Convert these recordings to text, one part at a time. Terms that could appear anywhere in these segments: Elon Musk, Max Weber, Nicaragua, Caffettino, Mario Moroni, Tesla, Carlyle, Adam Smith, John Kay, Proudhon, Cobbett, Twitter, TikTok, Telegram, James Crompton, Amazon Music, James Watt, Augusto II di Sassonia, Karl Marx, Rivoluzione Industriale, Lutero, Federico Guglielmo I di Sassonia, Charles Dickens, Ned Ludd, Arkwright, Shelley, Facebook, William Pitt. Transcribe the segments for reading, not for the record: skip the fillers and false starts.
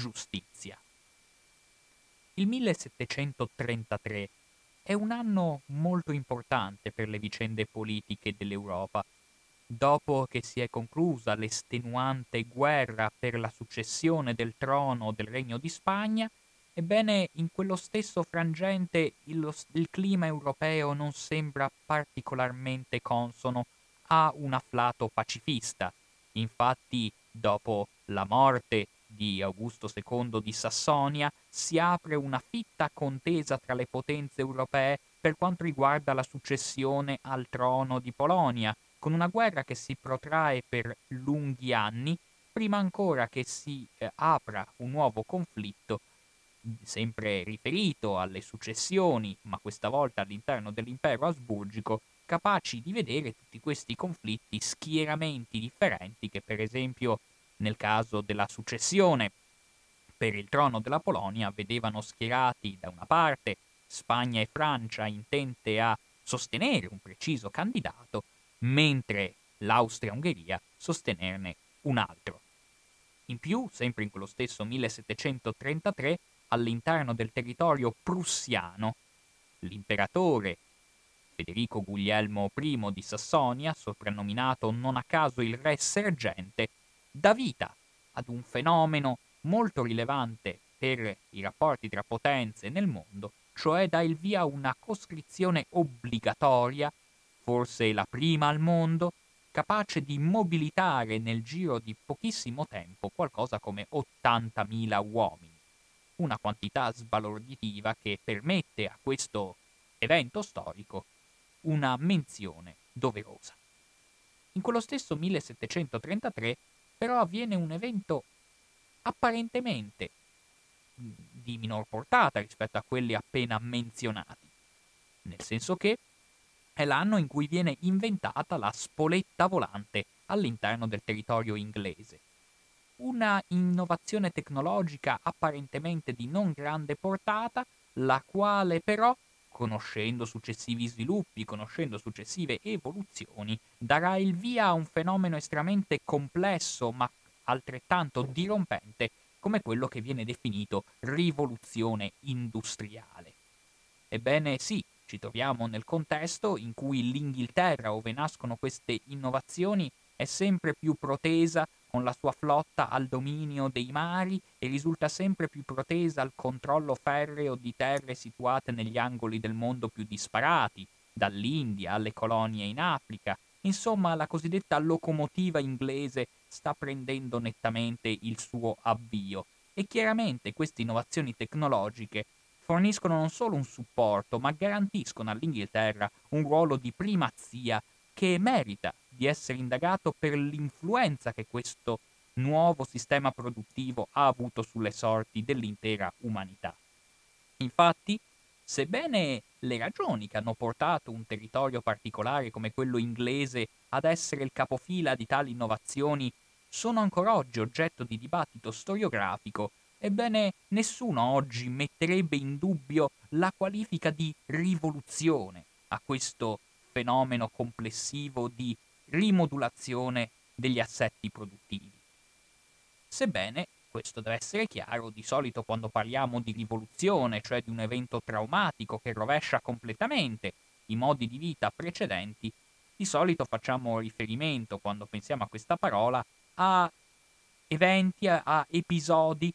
giustizia. Il 1733 è un anno molto importante per le vicende politiche dell'Europa. Dopo che si è conclusa l'estenuante guerra per la successione del trono del Regno di Spagna, ebbene in quello stesso frangente il clima europeo non sembra particolarmente consono a un afflato pacifista. Infatti, dopo la morte di Augusto II di Sassonia, si apre una fitta contesa tra le potenze europee per quanto riguarda la successione al trono di Polonia, con una guerra che si protrae per lunghi anni, prima ancora che si apra un nuovo conflitto, sempre riferito alle successioni, ma questa volta all'interno dell'impero asburgico, capaci di vedere tutti questi conflitti, schieramenti differenti che, per esempio, nel caso della successione per il trono della Polonia, vedevano schierati da una parte Spagna e Francia intente a sostenere un preciso candidato, mentre l'Austria-Ungheria sostenerne un altro. In più, sempre in quello stesso 1733, all'interno del territorio prussiano, l'imperatore Federico Guglielmo I di Sassonia, soprannominato non a caso il Re Sergente, dà vita ad un fenomeno molto rilevante per i rapporti tra potenze nel mondo, cioè dà il via a una coscrizione obbligatoria, forse la prima al mondo, capace di mobilitare nel giro di pochissimo tempo qualcosa come 80.000 uomini, una quantità sbalorditiva che permette a questo evento storico una menzione doverosa. In quello stesso 1733 però avviene un evento apparentemente di minor portata rispetto a quelli appena menzionati, nel senso che è l'anno in cui viene inventata la spoletta volante all'interno del territorio inglese. Una innovazione tecnologica apparentemente di non grande portata, la quale però, conoscendo successivi sviluppi, conoscendo successive evoluzioni, darà il via a un fenomeno estremamente complesso ma altrettanto dirompente come quello che viene definito rivoluzione industriale. Ebbene sì, ci troviamo nel contesto in cui l'Inghilterra, ove nascono queste innovazioni, è sempre più protesa con la sua flotta al dominio dei mari e risulta sempre più protesa al controllo ferreo di terre situate negli angoli del mondo più disparati, dall'India alle colonie in Africa. Insomma, la cosiddetta locomotiva inglese sta prendendo nettamente il suo avvio e chiaramente queste innovazioni tecnologiche forniscono non solo un supporto, ma garantiscono all'Inghilterra un ruolo di primazia che merita di essere indagato per l'influenza che questo nuovo sistema produttivo ha avuto sulle sorti dell'intera umanità. Infatti, sebbene le ragioni che hanno portato un territorio particolare come quello inglese ad essere il capofila di tali innovazioni sono ancora oggi oggetto di dibattito storiografico, ebbene, nessuno oggi metterebbe in dubbio la qualifica di rivoluzione a questo fenomeno complessivo di rimodulazione degli assetti produttivi. Sebbene, questo deve essere chiaro, di solito quando parliamo di rivoluzione, cioè di un evento traumatico che rovescia completamente i modi di vita precedenti, di solito facciamo riferimento, quando pensiamo a questa parola, a eventi, a episodi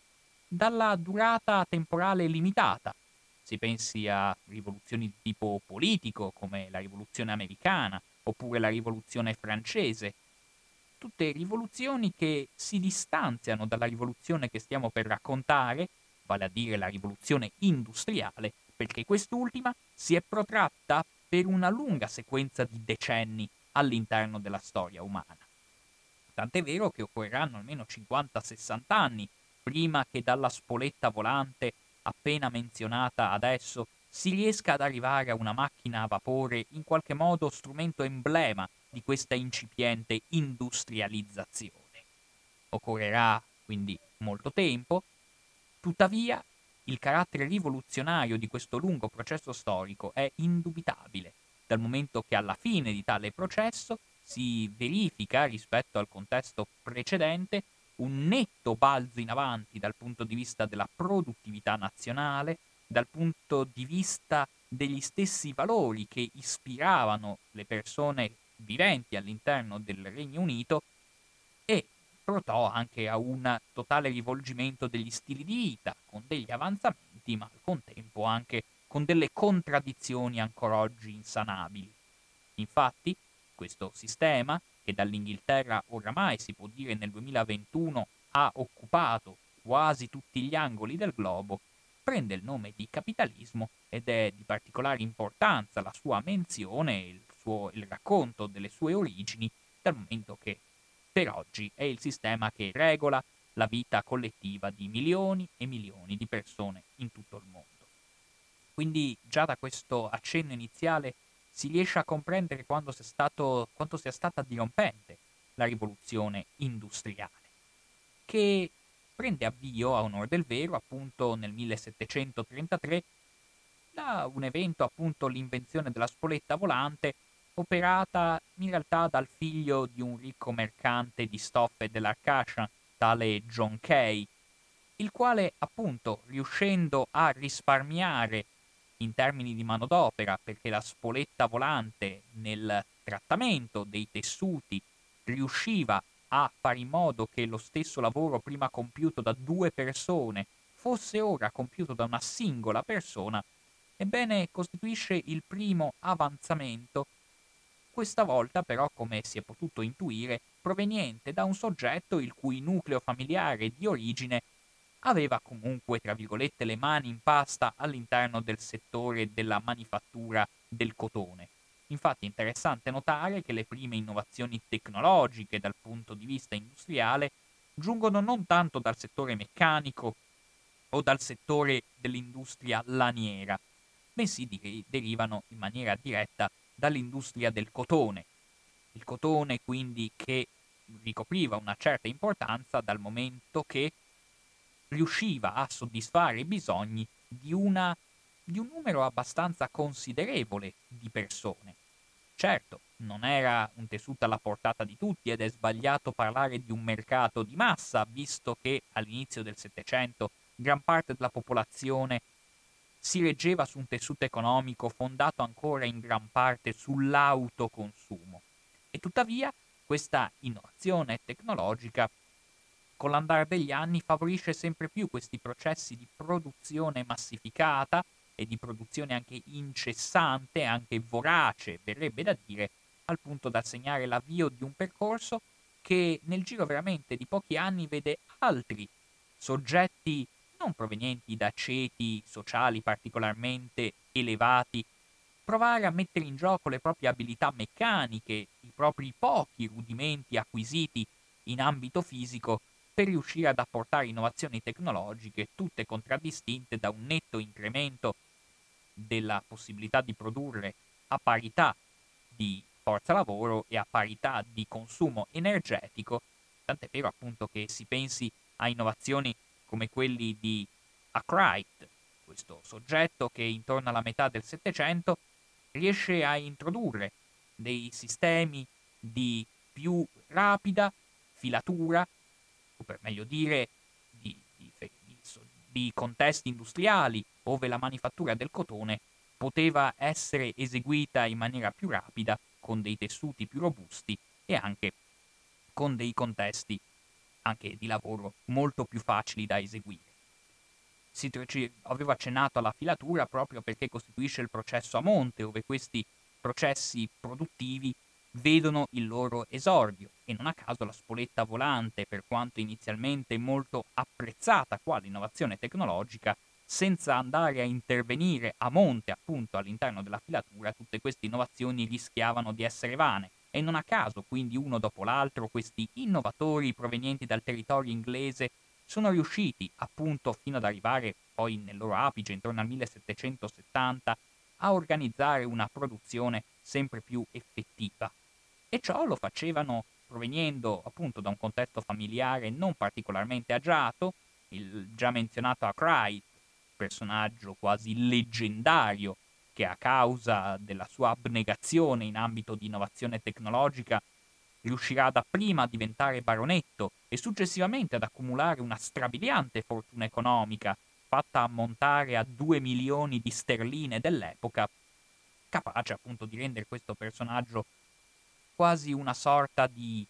dalla durata temporale limitata. Si pensi a rivoluzioni di tipo politico, come la rivoluzione americana, oppure la rivoluzione francese. Tutte rivoluzioni che si distanziano dalla rivoluzione che stiamo per raccontare, vale a dire la rivoluzione industriale, perché quest'ultima si è protratta per una lunga sequenza di decenni all'interno della storia umana. Tant'è vero che occorreranno almeno 50-60 anni prima che dalla spoletta volante appena menzionata adesso si riesca ad arrivare a una macchina a vapore, in qualche modo strumento emblema di questa incipiente industrializzazione. Occorrerà quindi molto tempo, tuttavia il carattere rivoluzionario di questo lungo processo storico è indubitabile, dal momento che alla fine di tale processo si verifica, rispetto al contesto precedente, un netto balzo in avanti dal punto di vista della produttività nazionale, dal punto di vista degli stessi valori che ispiravano le persone viventi all'interno del Regno Unito, e portò anche a un totale rivolgimento degli stili di vita, con degli avanzamenti ma al contempo anche con delle contraddizioni ancora oggi insanabili. Infatti questo sistema, che dall'Inghilterra oramai si può dire nel 2021 ha occupato quasi tutti gli angoli del globo, prende il nome di capitalismo ed è di particolare importanza la sua menzione e il racconto delle sue origini, dal momento che per oggi è il sistema che regola la vita collettiva di milioni e milioni di persone in tutto il mondo. Quindi già da questo accenno iniziale si riesce a comprendere quanto sia stata dirompente la rivoluzione industriale, che prende avvio, a onor del vero, appunto nel 1733, da un evento, appunto l'invenzione della spoletta volante, operata in realtà dal figlio di un ricco mercante di stoffe dell'Arcascia, tale John Kay, il quale, appunto, riuscendo a risparmiare in termini di manodopera, perché la spoletta volante nel trattamento dei tessuti riusciva a fare in modo che lo stesso lavoro prima compiuto da due persone fosse ora compiuto da una singola persona, ebbene costituisce il primo avanzamento, questa volta però, come si è potuto intuire, proveniente da un soggetto il cui nucleo familiare di origine aveva comunque, tra virgolette, le mani in pasta all'interno del settore della manifattura del cotone. Infatti è interessante notare che le prime innovazioni tecnologiche dal punto di vista industriale giungono non tanto dal settore meccanico o dal settore dell'industria laniera, bensì derivano in maniera diretta dall'industria del cotone. Il cotone quindi che ricopriva una certa importanza dal momento che riusciva a soddisfare i bisogni di un numero abbastanza considerevole di persone. Certo, non era un tessuto alla portata di tutti ed è sbagliato parlare di un mercato di massa, visto che all'inizio del Settecento gran parte della popolazione si reggeva su un tessuto economico fondato ancora in gran parte sull'autoconsumo. E tuttavia questa innovazione tecnologica con l'andare degli anni favorisce sempre più questi processi di produzione massificata e di produzione anche incessante, anche vorace, verrebbe da dire, al punto da segnare l'avvio di un percorso che nel giro veramente di pochi anni vede altri soggetti non provenienti da ceti sociali particolarmente elevati provare a mettere in gioco le proprie abilità meccaniche, i propri pochi rudimenti acquisiti in ambito fisico, per riuscire ad apportare innovazioni tecnologiche, tutte contraddistinte da un netto incremento della possibilità di produrre a parità di forza lavoro e a parità di consumo energetico, tant'è vero appunto che si pensi a innovazioni come quelli di Arkwright, questo soggetto che intorno alla metà del Settecento riesce a introdurre dei sistemi di più rapida filatura, o per meglio dire di contesti industriali ove la manifattura del cotone poteva essere eseguita in maniera più rapida, con dei tessuti più robusti e anche con dei contesti anche di lavoro molto più facili da eseguire. Avevo accennato alla filatura proprio perché costituisce il processo a monte, ove questi processi produttivi vedono il loro esordio, e non a caso la spoletta volante, per quanto inizialmente molto apprezzata quale innovazione tecnologica, senza andare a intervenire a monte appunto all'interno della filatura, tutte queste innovazioni rischiavano di essere vane, e non a caso quindi uno dopo l'altro questi innovatori provenienti dal territorio inglese sono riusciti appunto fino ad arrivare poi nel loro apice intorno al 1770 a organizzare una produzione sempre più effettiva. E ciò lo facevano provenendo appunto da un contesto familiare non particolarmente agiato. Il già menzionato Arkwright, personaggio quasi leggendario che a causa della sua abnegazione in ambito di innovazione tecnologica riuscirà dapprima a diventare baronetto e successivamente ad accumulare una strabiliante fortuna economica, fatta ammontare a 2 milioni di sterline dell'epoca, capace appunto di rendere questo personaggio quasi una sorta di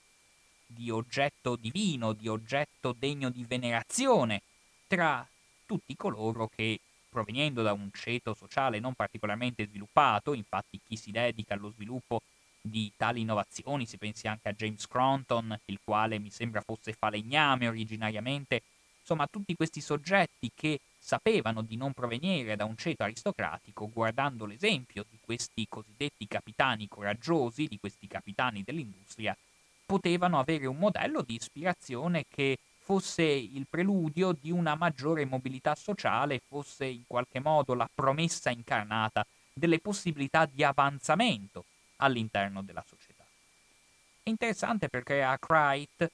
oggetto divino, di oggetto degno di venerazione tra tutti coloro che, proveniendo da un ceto sociale non particolarmente sviluppato, infatti chi si dedica allo sviluppo di tali innovazioni, si pensi anche a James Crompton, il quale mi sembra fosse falegname originariamente, insomma tutti questi soggetti che sapevano di non provenire da un ceto aristocratico, guardando l'esempio di questi cosiddetti capitani coraggiosi, di questi capitani dell'industria, potevano avere un modello di ispirazione che fosse il preludio di una maggiore mobilità sociale, fosse in qualche modo la promessa incarnata delle possibilità di avanzamento all'interno della società. È interessante perché Arkwright,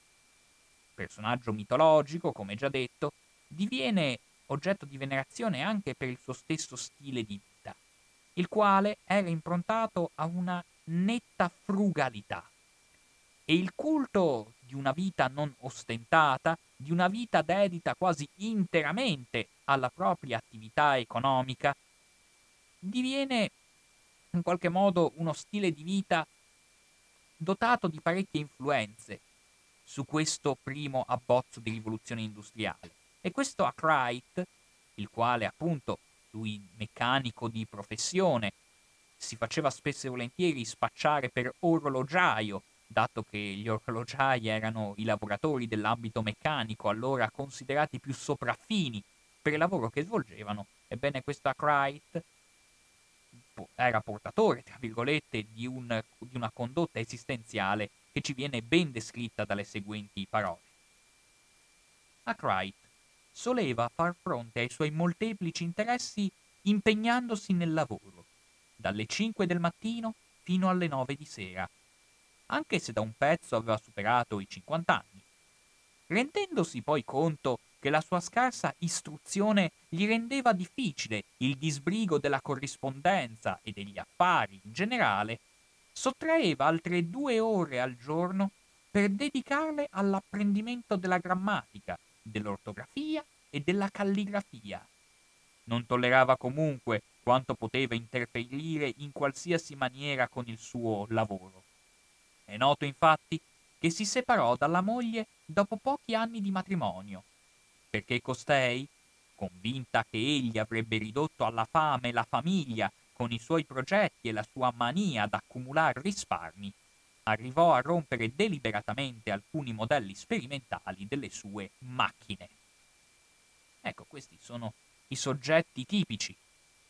personaggio mitologico, come già detto, diviene oggetto di venerazione anche per il suo stesso stile di vita, il quale era improntato a una netta frugalità e il culto di una vita non ostentata, di una vita dedita quasi interamente alla propria attività economica, diviene in qualche modo uno stile di vita dotato di parecchie influenze su questo primo abbozzo di rivoluzione industriale. E questo Arkwright, il quale appunto, lui meccanico di professione, si faceva spesso e volentieri spacciare per orologiaio, dato che gli orologiai erano i lavoratori dell'ambito meccanico, allora considerati più sopraffini per il lavoro che svolgevano. Ebbene, questo Arkwright era portatore, tra virgolette, di una condotta esistenziale che ci viene ben descritta dalle seguenti parole. Arkwright soleva far fronte ai suoi molteplici interessi impegnandosi nel lavoro, dalle 5 del mattino fino alle 9 di sera, anche se da un pezzo aveva superato i 50 anni, rendendosi poi conto che la sua scarsa istruzione gli rendeva difficile il disbrigo della corrispondenza e degli affari in generale, sottraeva altre 2 ore al giorno per dedicarle all'apprendimento della grammatica, dell'ortografia e della calligrafia. Non tollerava comunque quanto poteva interferire in qualsiasi maniera con il suo lavoro. È noto infatti che si separò dalla moglie dopo pochi anni di matrimonio, perché costei, convinta che egli avrebbe ridotto alla fame la famiglia con i suoi progetti e la sua mania ad accumulare risparmi, arrivò a rompere deliberatamente alcuni modelli sperimentali delle sue macchine. Ecco, questi sono i soggetti tipici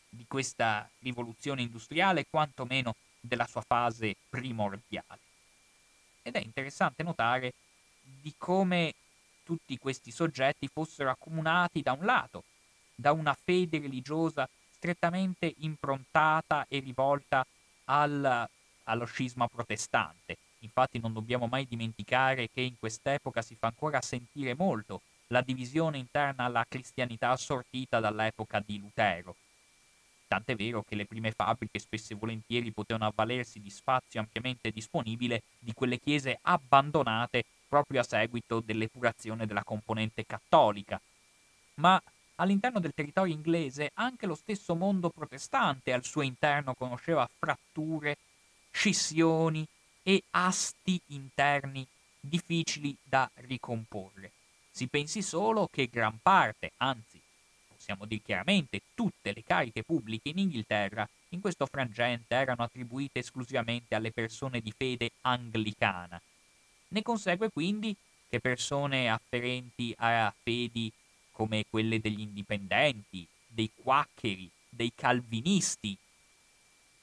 di questa rivoluzione industriale, quantomeno della sua fase primordiale. Ed è interessante notare di come tutti questi soggetti fossero accomunati da un lato, da una fede religiosa strettamente improntata e rivolta allo scisma protestante. Infatti non dobbiamo mai dimenticare che in quest'epoca si fa ancora sentire molto la divisione interna alla cristianità assortita dall'epoca di Lutero. Tant'è vero che le prime fabbriche spesso e volentieri potevano avvalersi di spazio ampiamente disponibile di quelle chiese abbandonate proprio a seguito dell'epurazione della componente cattolica. Ma all'interno del territorio inglese anche lo stesso mondo protestante al suo interno conosceva fratture, scissioni e asti interni difficili da ricomporre. Si pensi solo che gran parte, anzi possiamo dire chiaramente tutte le cariche pubbliche in Inghilterra in questo frangente erano attribuite esclusivamente alle persone di fede anglicana. Ne consegue quindi che persone afferenti a fedi come quelle degli indipendenti, dei quaccheri, dei calvinisti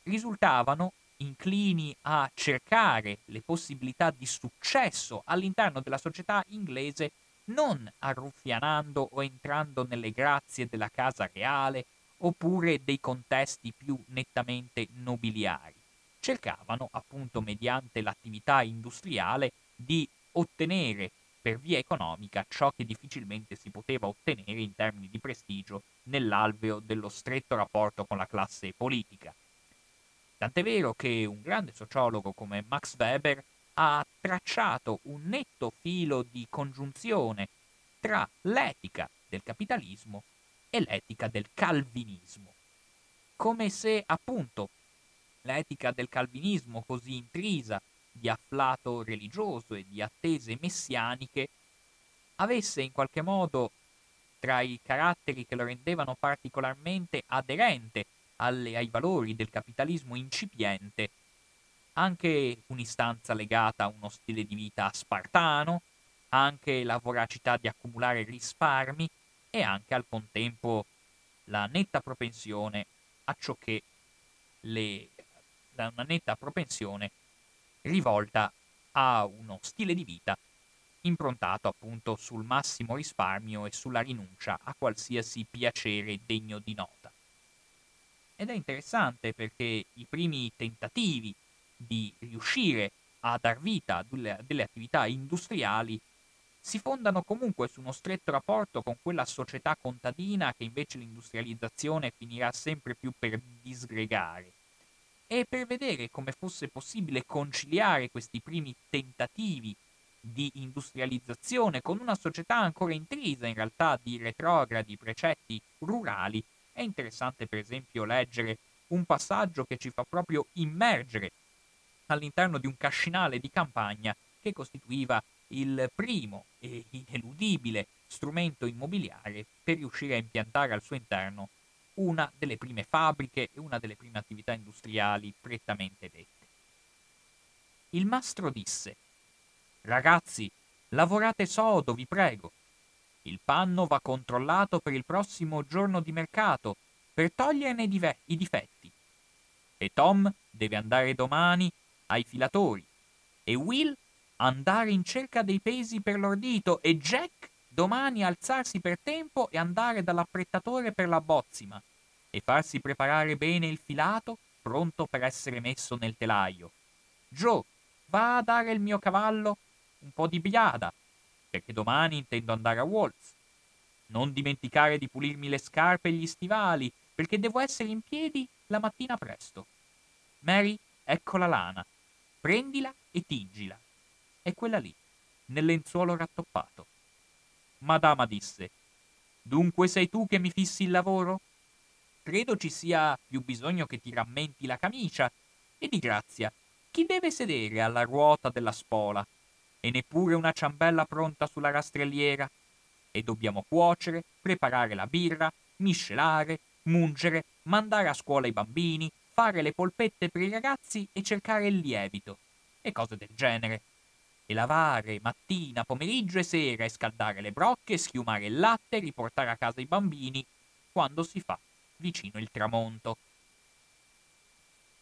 risultavano inclini a cercare le possibilità di successo all'interno della società inglese non arruffianando o entrando nelle grazie della casa reale oppure dei contesti più nettamente nobiliari. Cercavano appunto mediante l'attività industriale di ottenere per via economica ciò che difficilmente si poteva ottenere in termini di prestigio nell'alveo dello stretto rapporto con la classe politica. Tant'è vero che un grande sociologo come Max Weber ha tracciato un netto filo di congiunzione tra l'etica del capitalismo e l'etica del calvinismo. Come se, appunto, l'etica del calvinismo, così intrisa di afflato religioso e di attese messianiche, avesse in qualche modo, tra i caratteri che lo rendevano particolarmente aderente ai valori del capitalismo incipiente, anche un'istanza legata a uno stile di vita spartano, anche la voracità di accumulare risparmi e anche al contempo una netta propensione rivolta a uno stile di vita improntato appunto sul massimo risparmio e sulla rinuncia a qualsiasi piacere degno di nota. Ed è interessante perché i primi tentativi di riuscire a dar vita a delle attività industriali si fondano comunque su uno stretto rapporto con quella società contadina che invece l'industrializzazione finirà sempre più per disgregare. E per vedere come fosse possibile conciliare questi primi tentativi di industrializzazione con una società ancora intrisa in realtà di retrogradi precetti rurali, è interessante per esempio leggere un passaggio che ci fa proprio immergere all'interno di un cascinale di campagna che costituiva il primo e ineludibile strumento immobiliare per riuscire a impiantare al suo interno una delle prime fabbriche e una delle prime attività industriali prettamente dette. Il mastro disse: «Ragazzi, lavorate sodo, vi prego. Il panno va controllato per il prossimo giorno di mercato per toglierne i difetti. E Tom deve andare domani ai filatori e Will andare in cerca dei pesi per l'ordito e Jack domani alzarsi per tempo e andare dall'apprettatore per la bozzima e farsi preparare bene il filato pronto per essere messo nel telaio. Joe, va a dare il mio cavallo un po' di biada perché domani intendo andare a Waltz. Non dimenticare di pulirmi le scarpe e gli stivali perché devo essere in piedi la mattina presto. Mary, ecco la lana, prendila e tingila. È quella lì, nel lenzuolo rattoppato». Madama disse: «Dunque sei tu che mi fissi il lavoro? Credo ci sia più bisogno che ti rammenti la camicia, e di grazia, chi deve sedere alla ruota della spola? E neppure una ciambella pronta sulla rastrelliera? E dobbiamo cuocere, preparare la birra, miscelare, mungere, mandare a scuola i bambini, fare le polpette per i ragazzi e cercare il lievito, e cose del genere. E lavare mattina, pomeriggio e sera, e scaldare le brocche, schiumare il latte, riportare a casa i bambini quando si fa vicino il tramonto».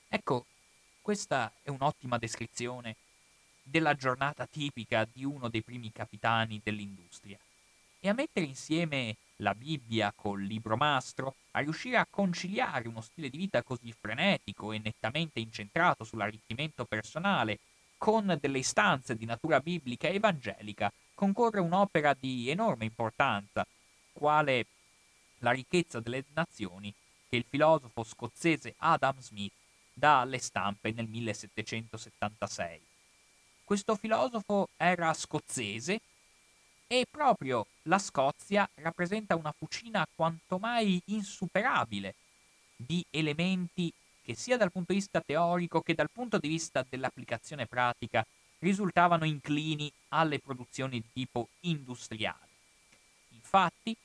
Ecco, questa è un'ottima descrizione della giornata tipica di uno dei primi capitani dell'industria. E a mettere insieme la Bibbia col libro mastro, a riuscire a conciliare uno stile di vita così frenetico e nettamente incentrato sull'arricchimento personale con delle istanze di natura biblica e evangelica, concorre un'opera di enorme importanza, quale La ricchezza delle nazioni, che il filosofo scozzese Adam Smith dà alle stampe nel 1776. Questo filosofo era scozzese e proprio la Scozia rappresenta una fucina quanto mai insuperabile di elementi che sia dal punto di vista teorico che dal punto di vista dell'applicazione pratica risultavano inclini alle produzioni di tipo industriale. Infatti,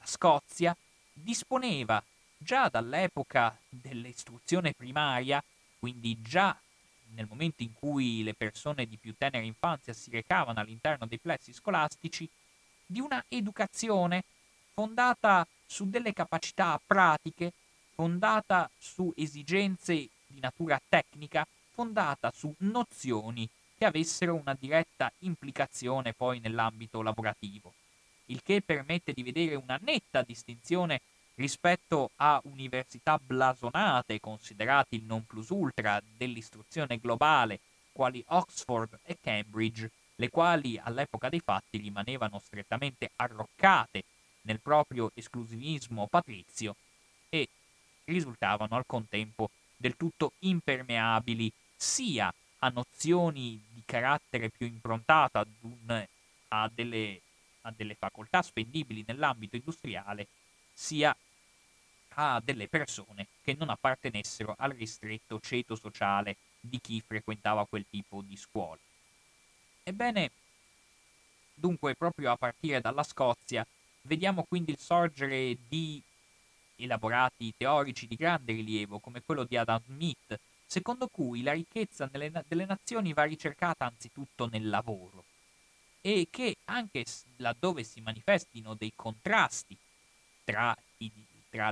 la Scozia disponeva già dall'epoca dell'istruzione primaria, quindi già nel momento in cui le persone di più tenera infanzia si recavano all'interno dei plessi scolastici, di una educazione fondata su delle capacità pratiche, fondata su esigenze di natura tecnica, fondata su nozioni che avessero una diretta implicazione poi nell'ambito lavorativo, il che permette di vedere una netta distinzione rispetto a università blasonate, considerate il non plus ultra dell'istruzione globale, quali Oxford e Cambridge, le quali all'epoca dei fatti rimanevano strettamente arroccate nel proprio esclusivismo patrizio e risultavano al contempo del tutto impermeabili sia a nozioni di carattere più improntato a delle facoltà spendibili nell'ambito industriale, sia a delle persone che non appartenessero al ristretto ceto sociale di chi frequentava quel tipo di scuola. Ebbene, dunque, proprio a partire dalla Scozia, vediamo quindi il sorgere di elaborati teorici di grande rilievo, come quello di Adam Smith, secondo cui la ricchezza delle nazioni va ricercata anzitutto nel lavoro, e che anche laddove si manifestino dei contrasti tra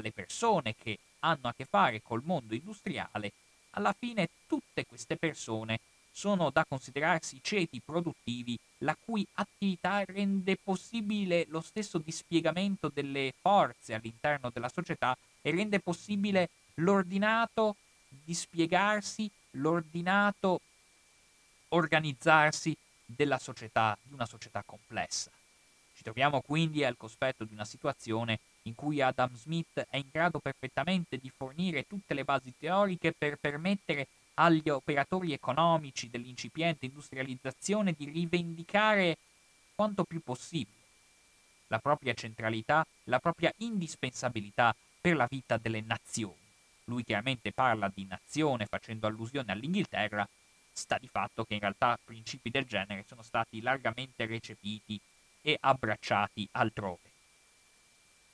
le persone che hanno a che fare col mondo industriale, alla fine tutte queste persone sono da considerarsi ceti produttivi la cui attività rende possibile lo stesso dispiegamento delle forze all'interno della società e rende possibile l'ordinato dispiegarsi, l'ordinato organizzarsi della società, di una società complessa. Ci troviamo quindi al cospetto di una situazione in cui Adam Smith è in grado perfettamente di fornire tutte le basi teoriche per permettere agli operatori economici dell'incipiente industrializzazione di rivendicare quanto più possibile la propria centralità, la propria indispensabilità per la vita delle nazioni. Lui chiaramente parla di nazione facendo allusione all'Inghilterra, sta di fatto che in realtà principi del genere sono stati largamente recepiti e abbracciati altrove.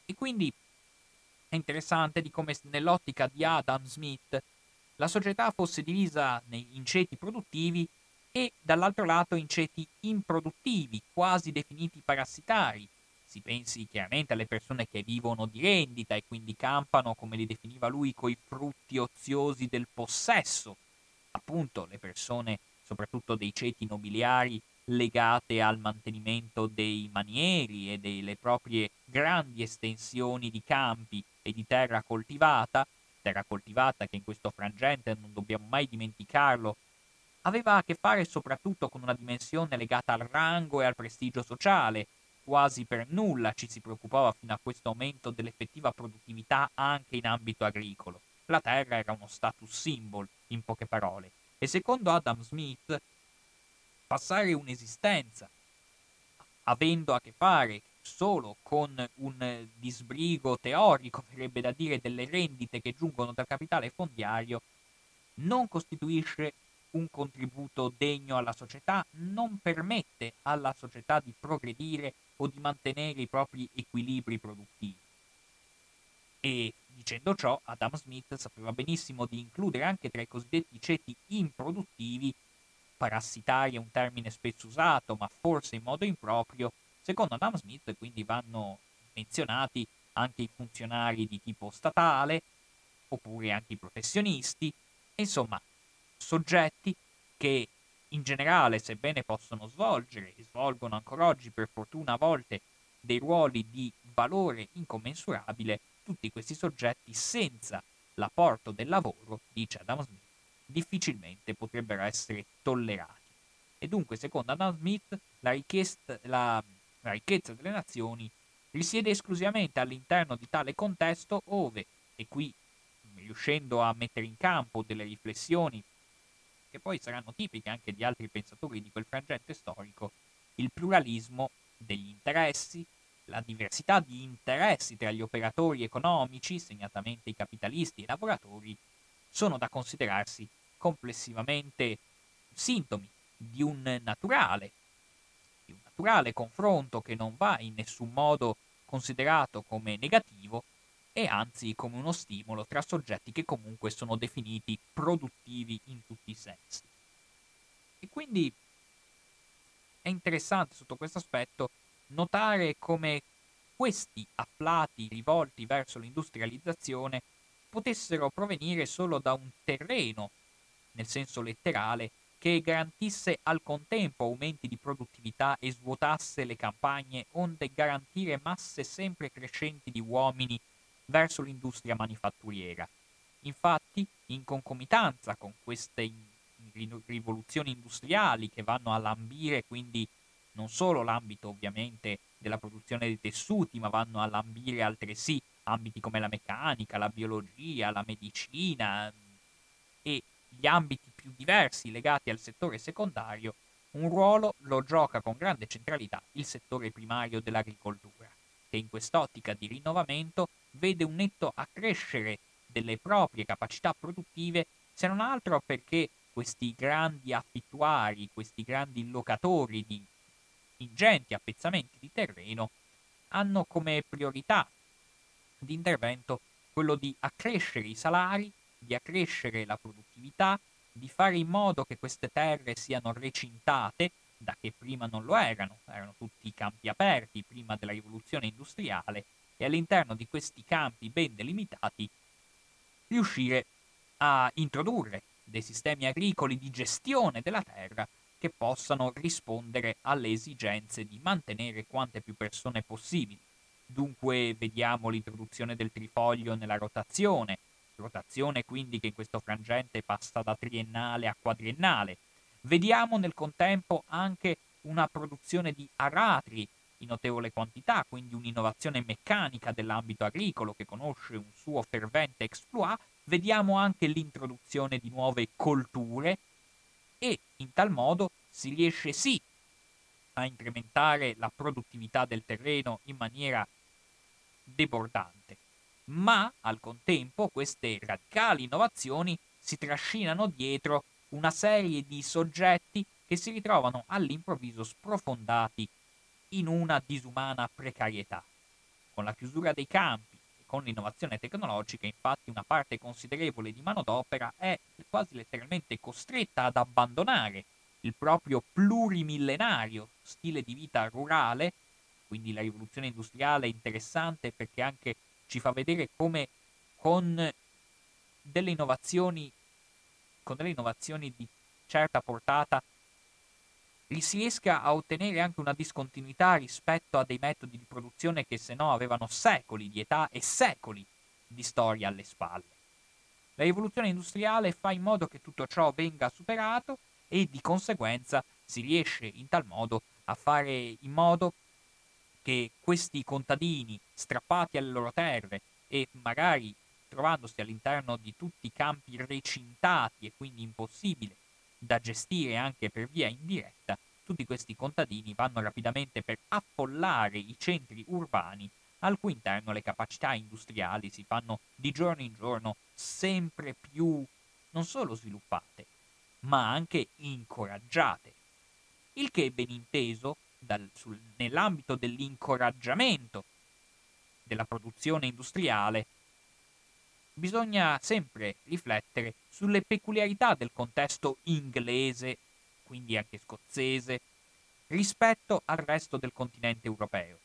E quindi è interessante di come nell'ottica di Adam Smith la società fosse divisa in ceti produttivi e dall'altro lato in ceti improduttivi, quasi definiti parassitari. Si pensi chiaramente alle persone che vivono di rendita e quindi campano, come li definiva lui, coi frutti oziosi del possesso, appunto le persone soprattutto dei ceti nobiliari legate al mantenimento dei manieri e delle proprie grandi estensioni di campi e di terra coltivata che in questo frangente, non dobbiamo mai dimenticarlo, aveva a che fare soprattutto con una dimensione legata al rango e al prestigio sociale. Quasi per nulla ci si preoccupava fino a questo momento dell'effettiva produttività anche in ambito agricolo. La terra era uno status symbol, in poche parole, e secondo Adam Smith passare un'esistenza avendo a che fare solo con un disbrigo teorico, verrebbe da dire, delle rendite che giungono dal capitale fondiario, non costituisce un contributo degno alla società, non permette alla società di progredire o di mantenere i propri equilibri produttivi. E dicendo ciò, Adam Smith sapeva benissimo di includere anche tra i cosiddetti ceti improduttivi, parassitari è un termine spesso usato, ma forse in modo improprio. Secondo Adam Smith, quindi, vanno menzionati anche i funzionari di tipo statale, oppure anche i professionisti, insomma, soggetti che in generale, sebbene possono svolgere e svolgono ancora oggi per fortuna a volte dei ruoli di valore incommensurabile, tutti questi soggetti senza l'apporto del lavoro, dice Adam Smith, difficilmente potrebbero essere tollerati. E dunque, secondo Adam Smith, la ricchezza delle nazioni risiede esclusivamente all'interno di tale contesto ove, e qui riuscendo a mettere in campo delle riflessioni che poi saranno tipiche anche di altri pensatori di quel frangente storico, il pluralismo degli interessi, la diversità di interessi tra gli operatori economici, segnatamente i capitalisti e i lavoratori, sono da considerarsi complessivamente sintomi di un naturale confronto che non va in nessun modo considerato come negativo e anzi come uno stimolo tra soggetti che comunque sono definiti produttivi in tutti i sensi. E quindi è interessante sotto questo aspetto notare come questi afflati rivolti verso l'industrializzazione potessero provenire solo da un terreno, nel senso letterale, che garantisse al contempo aumenti di produttività e svuotasse le campagne onde garantire masse sempre crescenti di uomini verso l'industria manifatturiera. Infatti, in concomitanza con queste rivoluzioni industriali che vanno a lambire quindi non solo l'ambito ovviamente della produzione dei tessuti, ma vanno a lambire altresì ambiti come la meccanica, la biologia, la medicina e gli ambiti più diversi legati al settore secondario, un ruolo lo gioca con grande centralità il settore primario dell'agricoltura, che in quest'ottica di rinnovamento vede un netto accrescere delle proprie capacità produttive, se non altro perché questi grandi affittuari, questi grandi locatori di ingenti appezzamenti di terreno hanno come priorità di intervento quello di accrescere i salari, di accrescere la produttività, di fare in modo che queste terre siano recintate, da che prima non lo erano, erano tutti campi aperti prima della rivoluzione industriale, e all'interno di questi campi ben delimitati riuscire a introdurre dei sistemi agricoli di gestione della terra che possano rispondere alle esigenze di mantenere quante più persone possibili. Dunque vediamo l'introduzione del trifoglio nella rotazione quindi che in questo frangente passa da triennale a quadriennale. Vediamo nel contempo anche una produzione di aratri in notevole quantità, quindi un'innovazione meccanica dell'ambito agricolo che conosce un suo fervente exploit. Vediamo anche l'introduzione di nuove colture e in tal modo si riesce sì a incrementare la produttività del terreno in maniera debordante, ma al contempo queste radicali innovazioni si trascinano dietro una serie di soggetti che si ritrovano all'improvviso sprofondati in una disumana precarietà. Con la chiusura dei campi e con l'innovazione tecnologica, infatti, una parte considerevole di manodopera è quasi letteralmente costretta ad abbandonare il proprio plurimillenario stile di vita rurale. Quindi la rivoluzione industriale è interessante perché anche ci fa vedere come con delle innovazioni di certa portata si riesca a ottenere anche una discontinuità rispetto a dei metodi di produzione che se no avevano secoli di età e secoli di storia alle spalle. La rivoluzione industriale fa in modo che tutto ciò venga superato e di conseguenza si riesce in tal modo a fare in modo che questi contadini strappati alle loro terre e magari trovandosi all'interno di tutti i campi recintati e quindi impossibile da gestire anche per via indiretta, tutti questi contadini vanno rapidamente per affollare i centri urbani al cui interno le capacità industriali si fanno di giorno in giorno sempre più non solo sviluppate, ma anche incoraggiate. Il che, ben inteso, nell'ambito dell'incoraggiamento della produzione industriale, bisogna sempre riflettere sulle peculiarità del contesto inglese, quindi anche scozzese, rispetto al resto del continente europeo.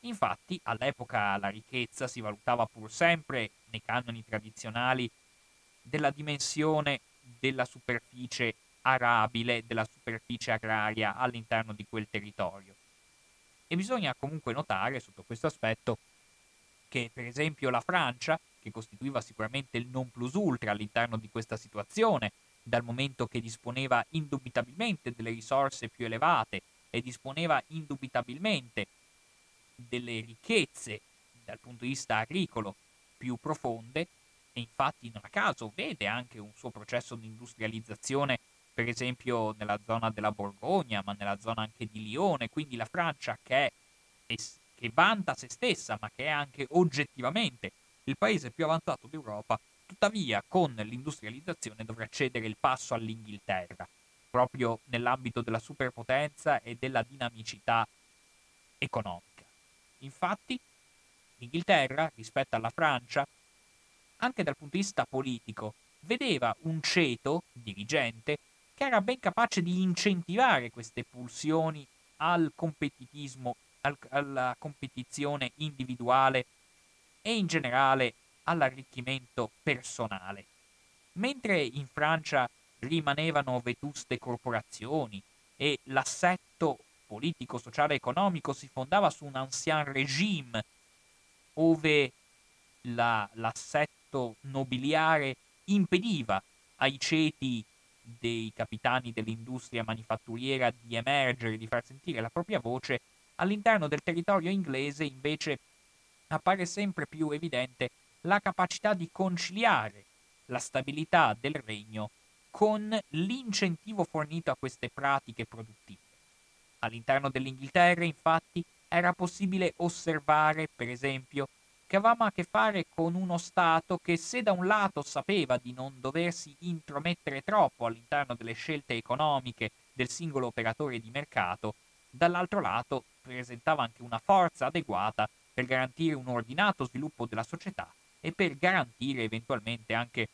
Infatti, all'epoca la ricchezza si valutava pur sempre, nei canoni tradizionali, della dimensione della superficie arabile, della superficie agraria all'interno di quel territorio. E bisogna comunque notare, sotto questo aspetto, che per esempio la Francia, che costituiva sicuramente il non plus ultra all'interno di questa situazione, dal momento che disponeva indubitabilmente delle risorse più elevate e disponeva indubitabilmente delle ricchezze dal punto di vista agricolo più profonde, e infatti non a caso vede anche un suo processo di industrializzazione, per esempio nella zona della Borgogna, ma nella zona anche di Lione, quindi la Francia che vanta se stessa, ma che è anche oggettivamente il paese più avanzato d'Europa, tuttavia con l'industrializzazione dovrà cedere il passo all'Inghilterra, proprio nell'ambito della superpotenza e della dinamicità economica. Infatti, l'Inghilterra, rispetto alla Francia, anche dal punto di vista politico, vedeva un ceto dirigente che era ben capace di incentivare queste pulsioni al competitismo, alla competizione individuale e in generale all'arricchimento personale. Mentre in Francia rimanevano vetuste corporazioni e l'assetto politico, sociale e economico si fondava su un ancien régime, ove l'assetto nobiliare impediva ai ceti dei capitani dell'industria manifatturiera di emergere, di far sentire la propria voce, all'interno del territorio inglese invece appare sempre più evidente la capacità di conciliare la stabilità del regno con l'incentivo fornito a queste pratiche produttive. All'interno dell'Inghilterra, infatti, era possibile osservare, per esempio, che avevamo a che fare con uno Stato che, se da un lato sapeva di non doversi intromettere troppo all'interno delle scelte economiche del singolo operatore di mercato, dall'altro lato presentava anche una forza adeguata per garantire un ordinato sviluppo della società e per garantire eventualmente anche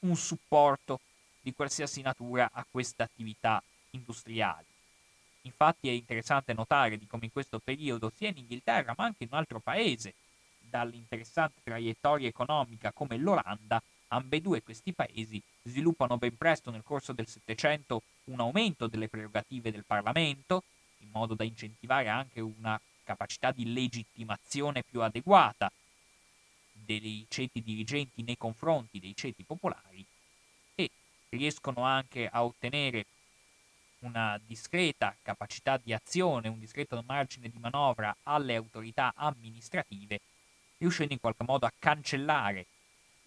un supporto di qualsiasi natura a queste attività industriali. Infatti è interessante notare di come in questo periodo sia in Inghilterra ma anche in un altro paese dall'interessante traiettoria economica come l'Olanda, ambedue questi paesi sviluppano ben presto nel corso del Settecento un aumento delle prerogative del Parlamento, in modo da incentivare anche una capacità di legittimazione più adeguata dei ceti dirigenti nei confronti dei ceti popolari, e riescono anche a ottenere una discreta capacità di azione, un discreto margine di manovra alle autorità amministrative, riuscendo in qualche modo a cancellare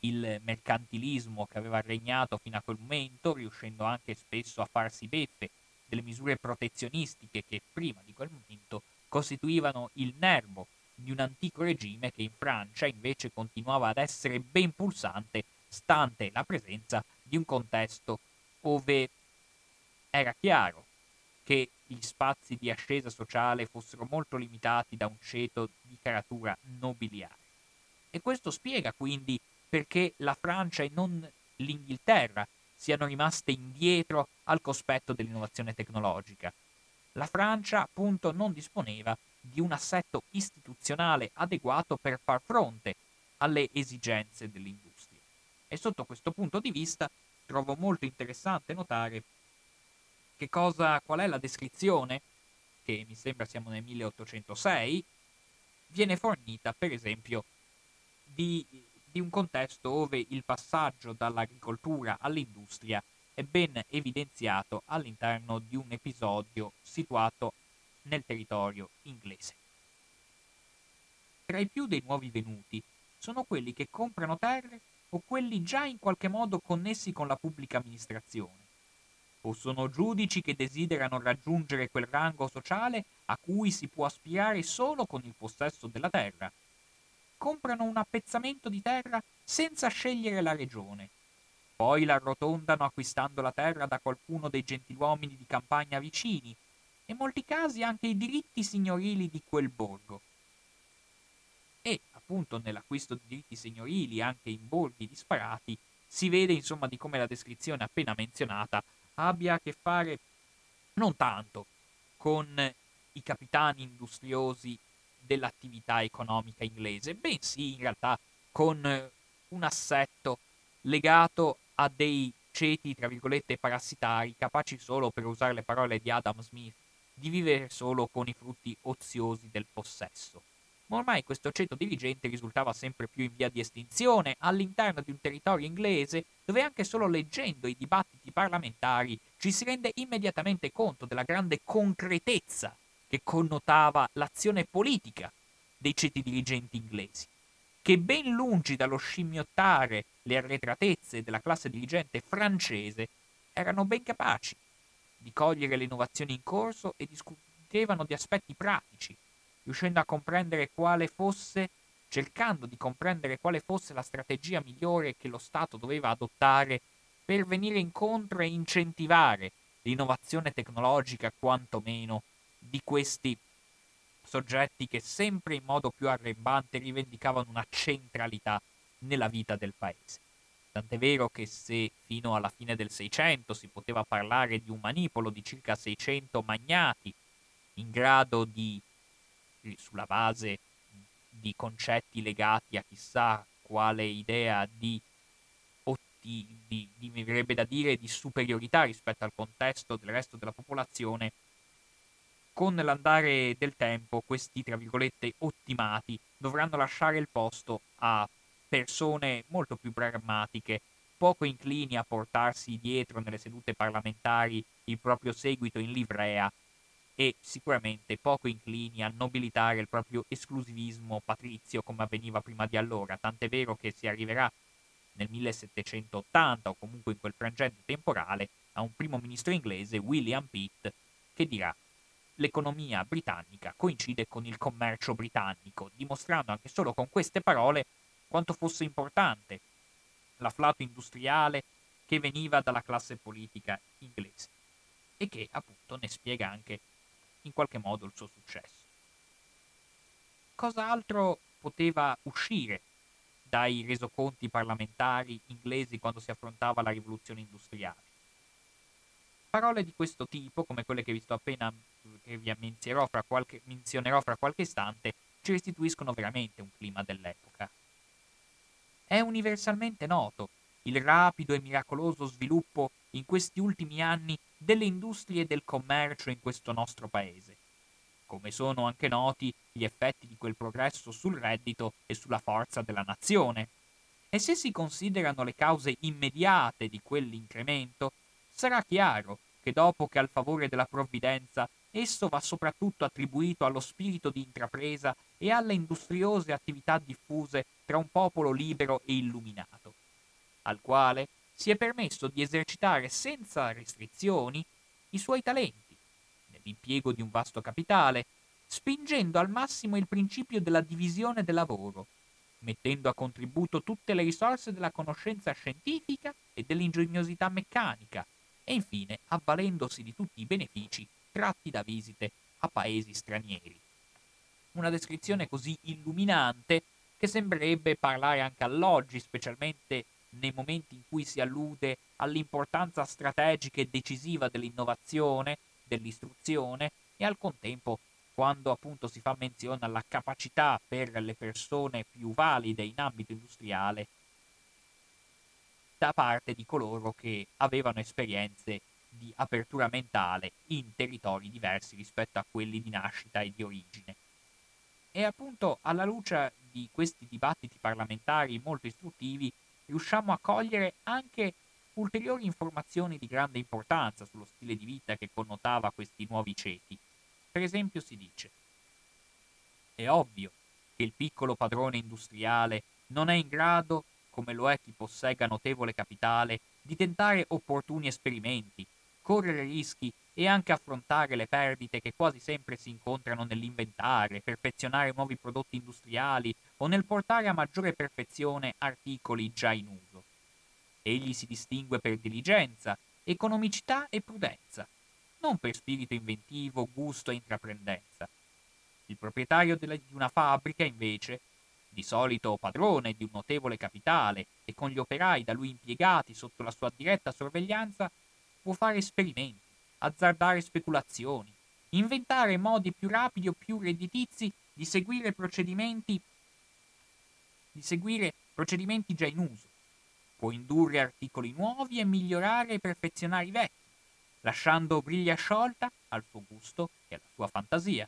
il mercantilismo che aveva regnato fino a quel momento, riuscendo anche spesso a farsi beffe delle misure protezionistiche che prima di quel momento costituivano il nervo di un antico regime che in Francia invece continuava ad essere ben pulsante, stante la presenza di un contesto ove era chiaro che gli spazi di ascesa sociale fossero molto limitati da un ceto di caratura nobiliare. E questo spiega quindi perché la Francia e non l'Inghilterra siano rimaste indietro al cospetto dell'innovazione tecnologica. La Francia, appunto, non disponeva di un assetto istituzionale adeguato per far fronte alle esigenze dell'industria. E sotto questo punto di vista trovo molto interessante notare qual è la descrizione, che mi sembra siamo nel 1806, viene fornita per esempio di un contesto dove il passaggio dall'agricoltura all'industria è ben evidenziato all'interno di un episodio situato nel territorio inglese. Tra i più dei nuovi venuti sono quelli che comprano terre o quelli già in qualche modo connessi con la pubblica amministrazione, o sono giudici che desiderano raggiungere quel rango sociale a cui si può aspirare solo con il possesso della terra. Comprano un appezzamento di terra senza scegliere la regione, poi l'arrotondano acquistando la terra da qualcuno dei gentiluomini di campagna vicini, e in molti casi anche i diritti signorili di quel borgo. E appunto nell'acquisto di diritti signorili anche in borghi disparati si vede insomma di come la descrizione appena menzionata abbia a che fare non tanto con i capitani industriosi dell'attività economica inglese, bensì in realtà con un assetto legato a dei ceti, tra virgolette, parassitari, capaci solo, per usare le parole di Adam Smith, di vivere solo con i frutti oziosi del possesso. Ma ormai questo ceto dirigente risultava sempre più in via di estinzione all'interno di un territorio inglese dove anche solo leggendo i dibattiti parlamentari ci si rende immediatamente conto della grande concretezza che connotava l'azione politica dei ceti dirigenti inglesi, che ben lungi dallo scimmiottare le arretratezze della classe dirigente francese erano ben capaci di cogliere le innovazioni in corso e discutevano di aspetti pratici, riuscendo a comprendere cercando di comprendere quale fosse la strategia migliore che lo Stato doveva adottare per venire incontro e incentivare l'innovazione tecnologica, quantomeno, di questi soggetti che sempre in modo più arrembante rivendicavano una centralità nella vita del paese. Tant'è vero che se fino alla fine del Seicento si poteva parlare di un manipolo di circa 600 magnati in grado di, sulla base di concetti legati a chissà quale idea mi verrebbe da dire di superiorità rispetto al contesto del resto della popolazione, con l'andare del tempo questi, tra virgolette, ottimati dovranno lasciare il posto a persone molto più pragmatiche, poco inclini a portarsi dietro nelle sedute parlamentari il proprio seguito in livrea, e sicuramente poco inclini a nobilitare il proprio esclusivismo patrizio come avveniva prima di allora, tant'è vero che si arriverà nel 1780 o comunque in quel frangente temporale, a un primo ministro inglese, William Pitt, che dirà: l'economia britannica coincide con il commercio britannico, dimostrando anche solo con queste parole quanto fosse importante l'afflato industriale che veniva dalla classe politica inglese e che appunto ne spiega anche in qualche modo il suo successo. Cos'altro poteva uscire dai resoconti parlamentari inglesi quando si affrontava la rivoluzione industriale? Parole di questo tipo, come quelle che vi sto appena menzionerò fra qualche istante, ci restituiscono veramente un clima dell'epoca. È universalmente noto il rapido e miracoloso sviluppo in questi ultimi anni delle industrie e del commercio in questo nostro paese, come sono anche noti gli effetti di quel progresso sul reddito e sulla forza della nazione. E se si considerano le cause immediate di quell'incremento, sarà chiaro che dopo che al favore della provvidenza esso va soprattutto attribuito allo spirito di intrapresa e alle industriose attività diffuse tra un popolo libero e illuminato, al quale si è permesso di esercitare senza restrizioni i suoi talenti nell'impiego di un vasto capitale, spingendo al massimo il principio della divisione del lavoro, mettendo a contributo tutte le risorse della conoscenza scientifica e dell'ingegnosità meccanica, e infine avvalendosi di tutti i benefici tratti da visite a paesi stranieri. Una descrizione così illuminante che sembrerebbe parlare anche all'oggi, specialmente nei momenti in cui si allude all'importanza strategica e decisiva dell'innovazione, dell'istruzione, e al contempo quando appunto si fa menzione alla capacità per le persone più valide in ambito industriale da parte di coloro che avevano esperienze di apertura mentale in territori diversi rispetto a quelli di nascita e di origine. E appunto alla luce di questi dibattiti parlamentari molto istruttivi riusciamo a cogliere anche ulteriori informazioni di grande importanza sullo stile di vita che connotava questi nuovi ceti. Per esempio si dice: è ovvio che il piccolo padrone industriale non è in grado, come lo è chi possegga notevole capitale, di tentare opportuni esperimenti, correre rischi e anche affrontare le perdite che quasi sempre si incontrano nell'inventare, perfezionare nuovi prodotti industriali o nel portare a maggiore perfezione articoli già in uso. Egli si distingue per diligenza, economicità e prudenza, non per spirito inventivo, gusto e intraprendenza. Il proprietario di una fabbrica, invece, di solito padrone di un notevole capitale e con gli operai da lui impiegati sotto la sua diretta sorveglianza, può fare esperimenti, azzardare speculazioni, inventare modi più rapidi o più redditizi di seguire procedimenti già in uso, può indurre articoli nuovi e migliorare e perfezionare i vecchi, lasciando briglia sciolta al suo gusto e alla sua fantasia,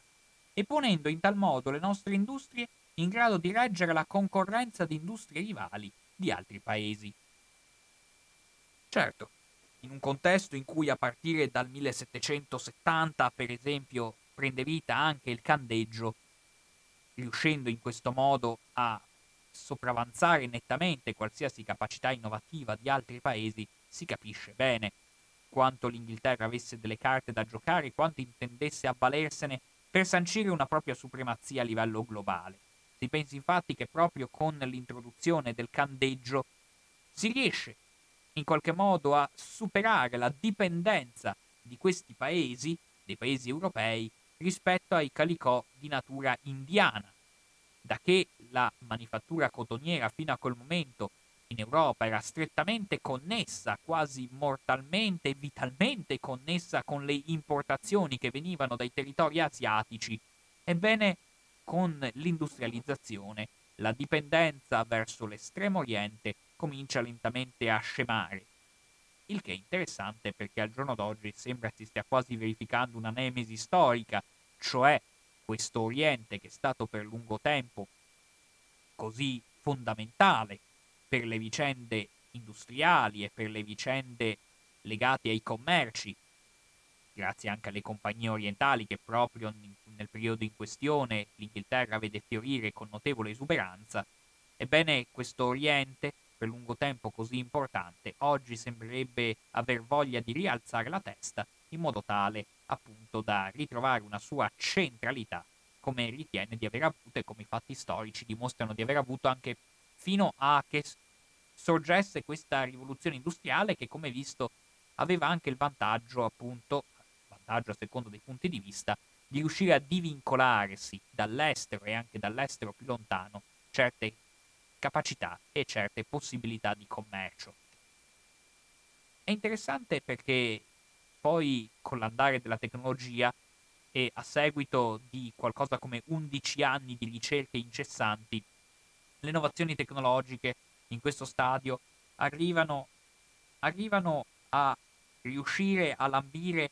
e ponendo in tal modo le nostre industrie in grado di reggere la concorrenza di industrie rivali di altri paesi. Certo, in un contesto in cui a partire dal 1770, per esempio, prende vita anche il candeggio, riuscendo in questo modo a sopravanzare nettamente qualsiasi capacità innovativa di altri paesi, si capisce bene quanto l'Inghilterra avesse delle carte da giocare e quanto intendesse avvalersene per sancire una propria supremazia a livello globale. Si pensi infatti che proprio con l'introduzione del candeggio si riesce in qualche modo a superare la dipendenza di questi paesi, dei paesi europei, rispetto ai calicò di natura indiana, da che la manifattura cotoniera fino a quel momento in Europa era strettamente connessa, quasi mortalmente e vitalmente connessa con le importazioni che venivano dai territori asiatici. Ebbene, con l'industrializzazione, la dipendenza verso l'Estremo Oriente comincia lentamente a scemare, il che è interessante perché al giorno d'oggi sembra si stia quasi verificando una nemesi storica, cioè questo Oriente che è stato per lungo tempo così fondamentale per le vicende industriali e per le vicende legate ai commerci, grazie anche alle compagnie orientali che proprio nel periodo in questione l'Inghilterra vede fiorire con notevole esuberanza. Ebbene, questo Oriente per lungo tempo così importante, oggi sembrerebbe aver voglia di rialzare la testa in modo tale appunto da ritrovare una sua centralità, come ritiene di aver avuto e come i fatti storici dimostrano di aver avuto anche fino a che sorgesse questa rivoluzione industriale, che come visto aveva anche il vantaggio, appunto, vantaggio a secondo dei punti di vista, di riuscire a divincolarsi dall'estero e anche dall'estero più lontano certe capacità e certe possibilità di commercio. È interessante perché poi con l'andare della tecnologia e a seguito di qualcosa come 11 anni di ricerche incessanti, le innovazioni tecnologiche in questo stadio arrivano a riuscire a lambire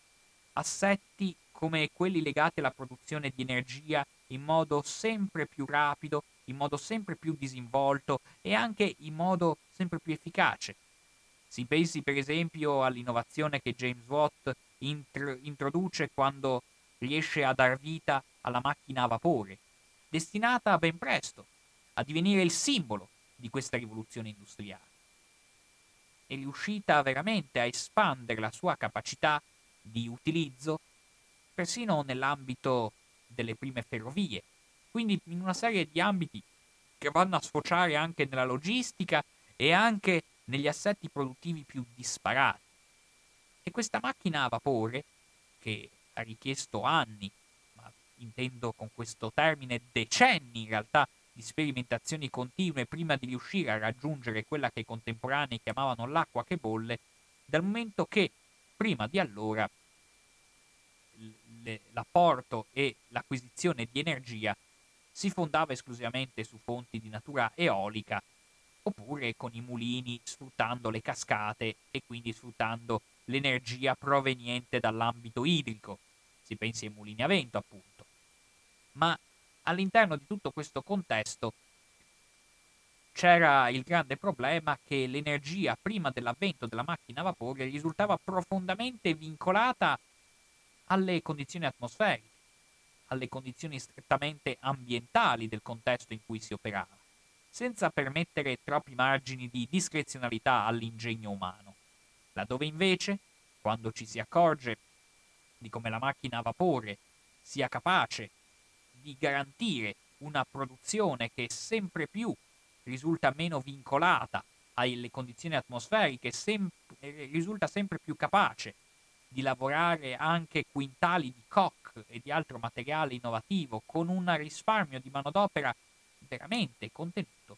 assetti come quelli legati alla produzione di energia in modo sempre più rapido, in modo sempre più disinvolto e anche in modo sempre più efficace. Si pensi per esempio all'innovazione che James Watt introduce quando riesce a dar vita alla macchina a vapore, destinata ben presto a divenire il simbolo di questa rivoluzione industriale. È riuscita veramente a espandere la sua capacità di utilizzo persino nell'ambito delle prime ferrovie, quindi in una serie di ambiti che vanno a sfociare anche nella logistica e anche negli assetti produttivi più disparati. E questa macchina a vapore, che ha richiesto anni, ma intendo con questo termine decenni in realtà, di sperimentazioni continue prima di riuscire a raggiungere quella che i contemporanei chiamavano l'acqua che bolle, dal momento che prima di allora l'apporto e l'acquisizione di energia si fondava esclusivamente su fonti di natura eolica oppure con i mulini, sfruttando le cascate e quindi sfruttando l'energia proveniente dall'ambito idrico. Si pensi ai mulini a vento, appunto. Ma all'interno di tutto questo contesto c'era il grande problema che l'energia prima dell'avvento della macchina a vapore risultava profondamente vincolata alle condizioni atmosferiche, alle condizioni strettamente ambientali del contesto in cui si operava, senza permettere troppi margini di discrezionalità all'ingegno umano. Laddove invece, quando ci si accorge di come la macchina a vapore sia capace di garantire una produzione che sempre più risulta meno vincolata alle condizioni atmosferiche, risulta sempre più capace di lavorare anche quintali di coke e di altro materiale innovativo con un risparmio di manodopera veramente contenuto,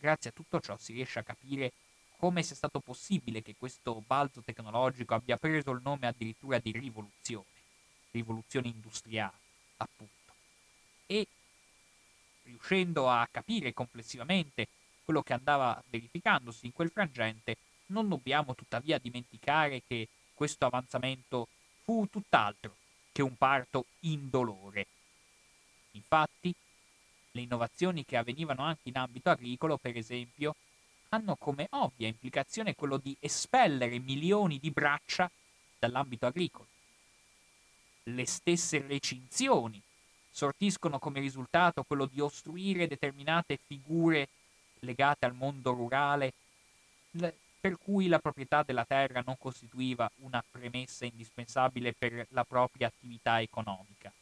grazie a tutto ciò si riesce a capire come sia stato possibile che questo balzo tecnologico abbia preso il nome addirittura di rivoluzione industriale, appunto. E riuscendo a capire complessivamente quello che andava verificandosi in quel frangente, non dobbiamo tuttavia dimenticare che questo avanzamento fu tutt'altro che un parto indolore. Infatti, le innovazioni che avvenivano anche in ambito agricolo, per esempio, hanno come ovvia implicazione quello di espellere milioni di braccia dall'ambito agricolo. Le stesse recinzioni sortiscono come risultato quello di ostruire determinate figure legate al mondo rurale, per cui la proprietà della terra non costituiva una premessa indispensabile per la propria attività economica.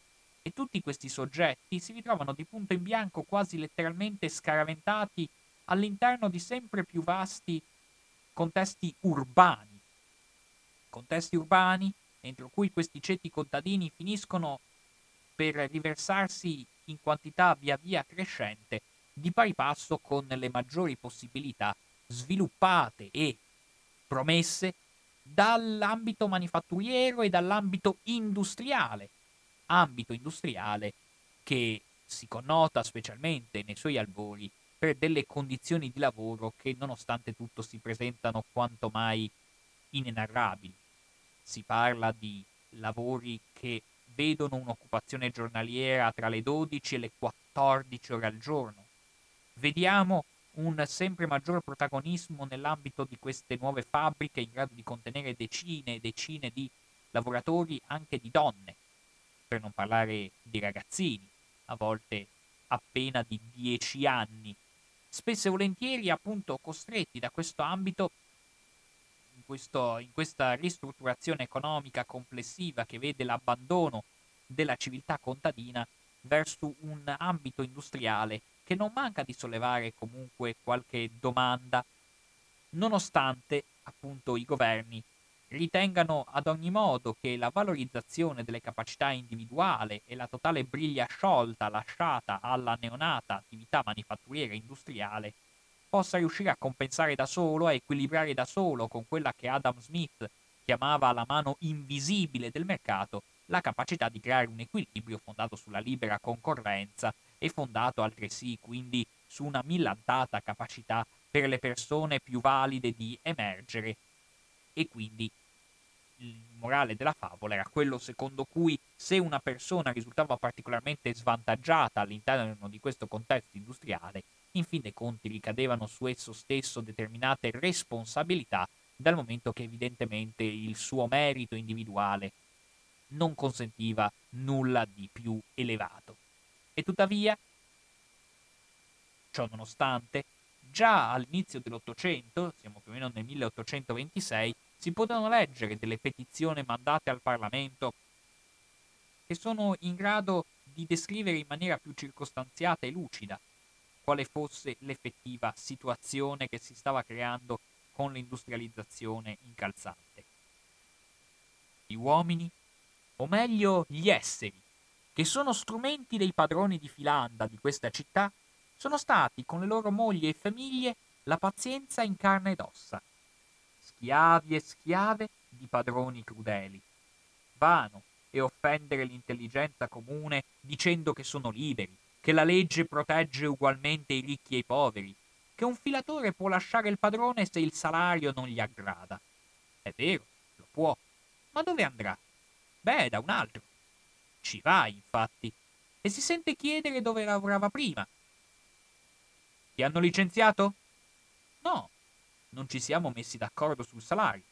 E tutti questi soggetti si ritrovano di punto in bianco, quasi letteralmente scaraventati all'interno di sempre più vasti contesti urbani entro cui questi ceti contadini finiscono per riversarsi in quantità via via crescente, di pari passo con le maggiori possibilità sviluppate e promesse dall'ambito manifatturiero e dall'ambito industriale, che si connota specialmente nei suoi albori per delle condizioni di lavoro che nonostante tutto si presentano quanto mai inenarrabili. Si parla di lavori che vedono un'occupazione giornaliera tra le 12 e le 14 ore al giorno. Vediamo un sempre maggior protagonismo nell'ambito di queste nuove fabbriche in grado di contenere decine e decine di lavoratori, anche di donne, per non parlare di ragazzini, a volte appena di 10 anni, spesso e volentieri appunto costretti da questo ambito, in questa ristrutturazione economica complessiva che vede l'abbandono della civiltà contadina verso un ambito industriale che non manca di sollevare comunque qualche domanda, nonostante appunto i governi ritengano ad ogni modo che la valorizzazione delle capacità individuale e la totale briglia sciolta lasciata alla neonata attività manifatturiera industriale possa riuscire a compensare da solo, a equilibrare da solo con quella che Adam Smith chiamava la mano invisibile del mercato, la capacità di creare un equilibrio fondato sulla libera concorrenza e fondato altresì quindi su una millantata capacità per le persone più valide di emergere. E quindi il morale della favola era quello secondo cui se una persona risultava particolarmente svantaggiata all'interno di questo contesto industriale, in fin dei conti ricadevano su esso stesso determinate responsabilità, dal momento che evidentemente il suo merito individuale non consentiva nulla di più elevato. E tuttavia, ciò nonostante, già all'inizio dell'Ottocento, siamo più o meno nel 1826, si potevano leggere delle petizioni mandate al Parlamento che sono in grado di descrivere in maniera più circostanziata e lucida quale fosse l'effettiva situazione che si stava creando con l'industrializzazione incalzante. Gli uomini, o meglio gli esseri, che sono strumenti dei padroni di filanda di questa città, sono stati con le loro mogli e famiglie la pazienza in carne ed ossa, schiavi e schiave di padroni crudeli. Vano è offendere l'intelligenza comune dicendo che sono liberi, che la legge protegge ugualmente i ricchi e i poveri, che un filatore può lasciare il padrone se il salario non gli aggrada. È vero, lo può, ma dove andrà? Beh, da un altro. Ci va, infatti, e si sente chiedere dove lavorava prima. Ti hanno licenziato? No, non ci siamo messi d'accordo sul salario.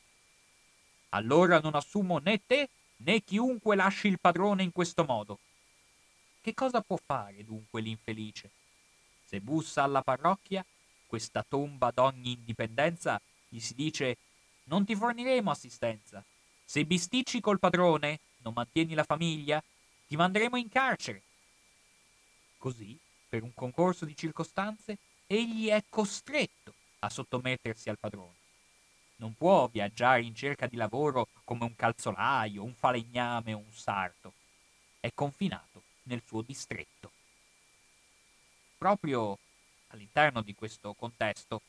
Allora non assumo né te né chiunque lasci il padrone in questo modo. Che cosa può fare dunque l'infelice? Se bussa alla parrocchia, questa tomba d'ogni indipendenza, gli si dice: non ti forniremo assistenza. Se bisticci col padrone, non mantieni la famiglia, ti manderemo in carcere. Così, per un concorso di circostanze, egli è costretto a sottomettersi al padrone. Non può viaggiare in cerca di lavoro come un calzolaio, un falegname o un sarto. È confinato nel suo distretto. Proprio all'interno di questo contesto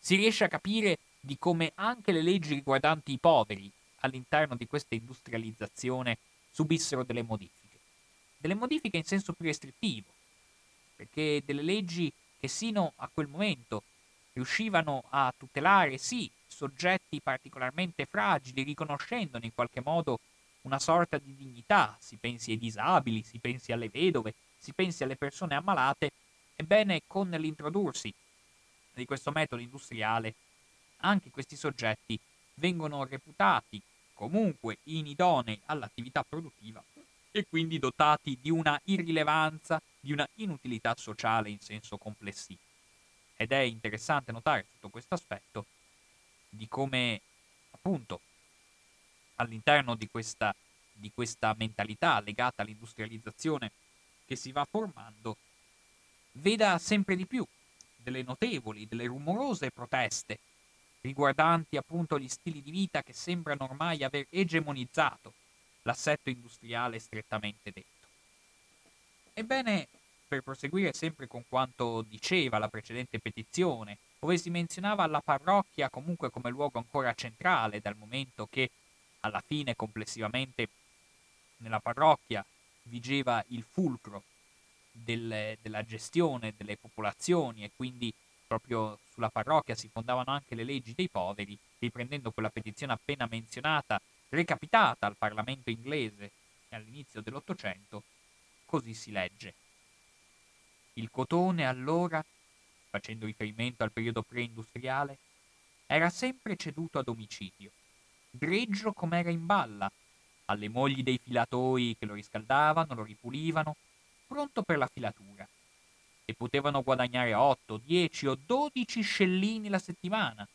si riesce a capire di come anche le leggi riguardanti i poveri all'interno di questa industrializzazione subissero delle modifiche in senso più restrittivo, perché delle leggi che sino a quel momento riuscivano a tutelare, sì, soggetti particolarmente fragili, riconoscendone in qualche modo una sorta di dignità, si pensi ai disabili, si pensi alle vedove, si pensi alle persone ammalate, ebbene con l'introdursi di questo metodo industriale anche questi soggetti vengono reputati comunque inidonei all'attività produttiva e quindi dotati di una irrilevanza, di una inutilità sociale in senso complessivo. Ed è interessante notare tutto questo aspetto di come appunto all'interno di questa mentalità legata all'industrializzazione che si va formando veda sempre di più delle notevoli, delle rumorose proteste riguardanti appunto gli stili di vita che sembrano ormai aver egemonizzato l'assetto industriale strettamente detto. Ebbene, per proseguire sempre con quanto diceva la precedente petizione, dove si menzionava la parrocchia comunque come luogo ancora centrale, dal momento che alla fine complessivamente nella parrocchia vigeva il fulcro della gestione delle popolazioni, e quindi proprio sulla parrocchia si fondavano anche le leggi dei poveri, riprendendo quella petizione appena menzionata, recapitata al Parlamento inglese all'inizio dell'Ottocento, così si legge. Il cotone allora, facendo riferimento al periodo preindustriale, era sempre ceduto ad omicidio, greggio com'era in balla, alle mogli dei filatoi che lo riscaldavano, lo ripulivano, pronto per la filatura. e potevano guadagnare 8, 10 o 12 scellini la settimana,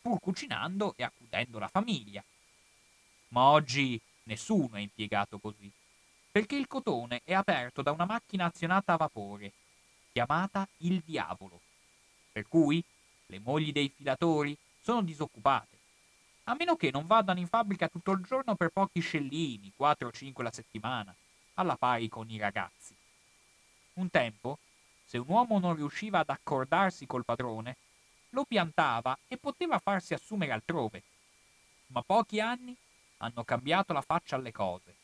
pur cucinando e accudendo la famiglia. Ma oggi nessuno è impiegato così, perché il cotone è aperto da una macchina azionata a vapore, chiamata il diavolo, per cui le mogli dei filatori sono disoccupate, a meno che non vadano in fabbrica tutto il giorno per pochi scellini, 4 o 5 la settimana, alla pari con i ragazzi. Un tempo, se un uomo non riusciva ad accordarsi col padrone, lo piantava e poteva farsi assumere altrove. Ma pochi anni hanno cambiato la faccia alle cose.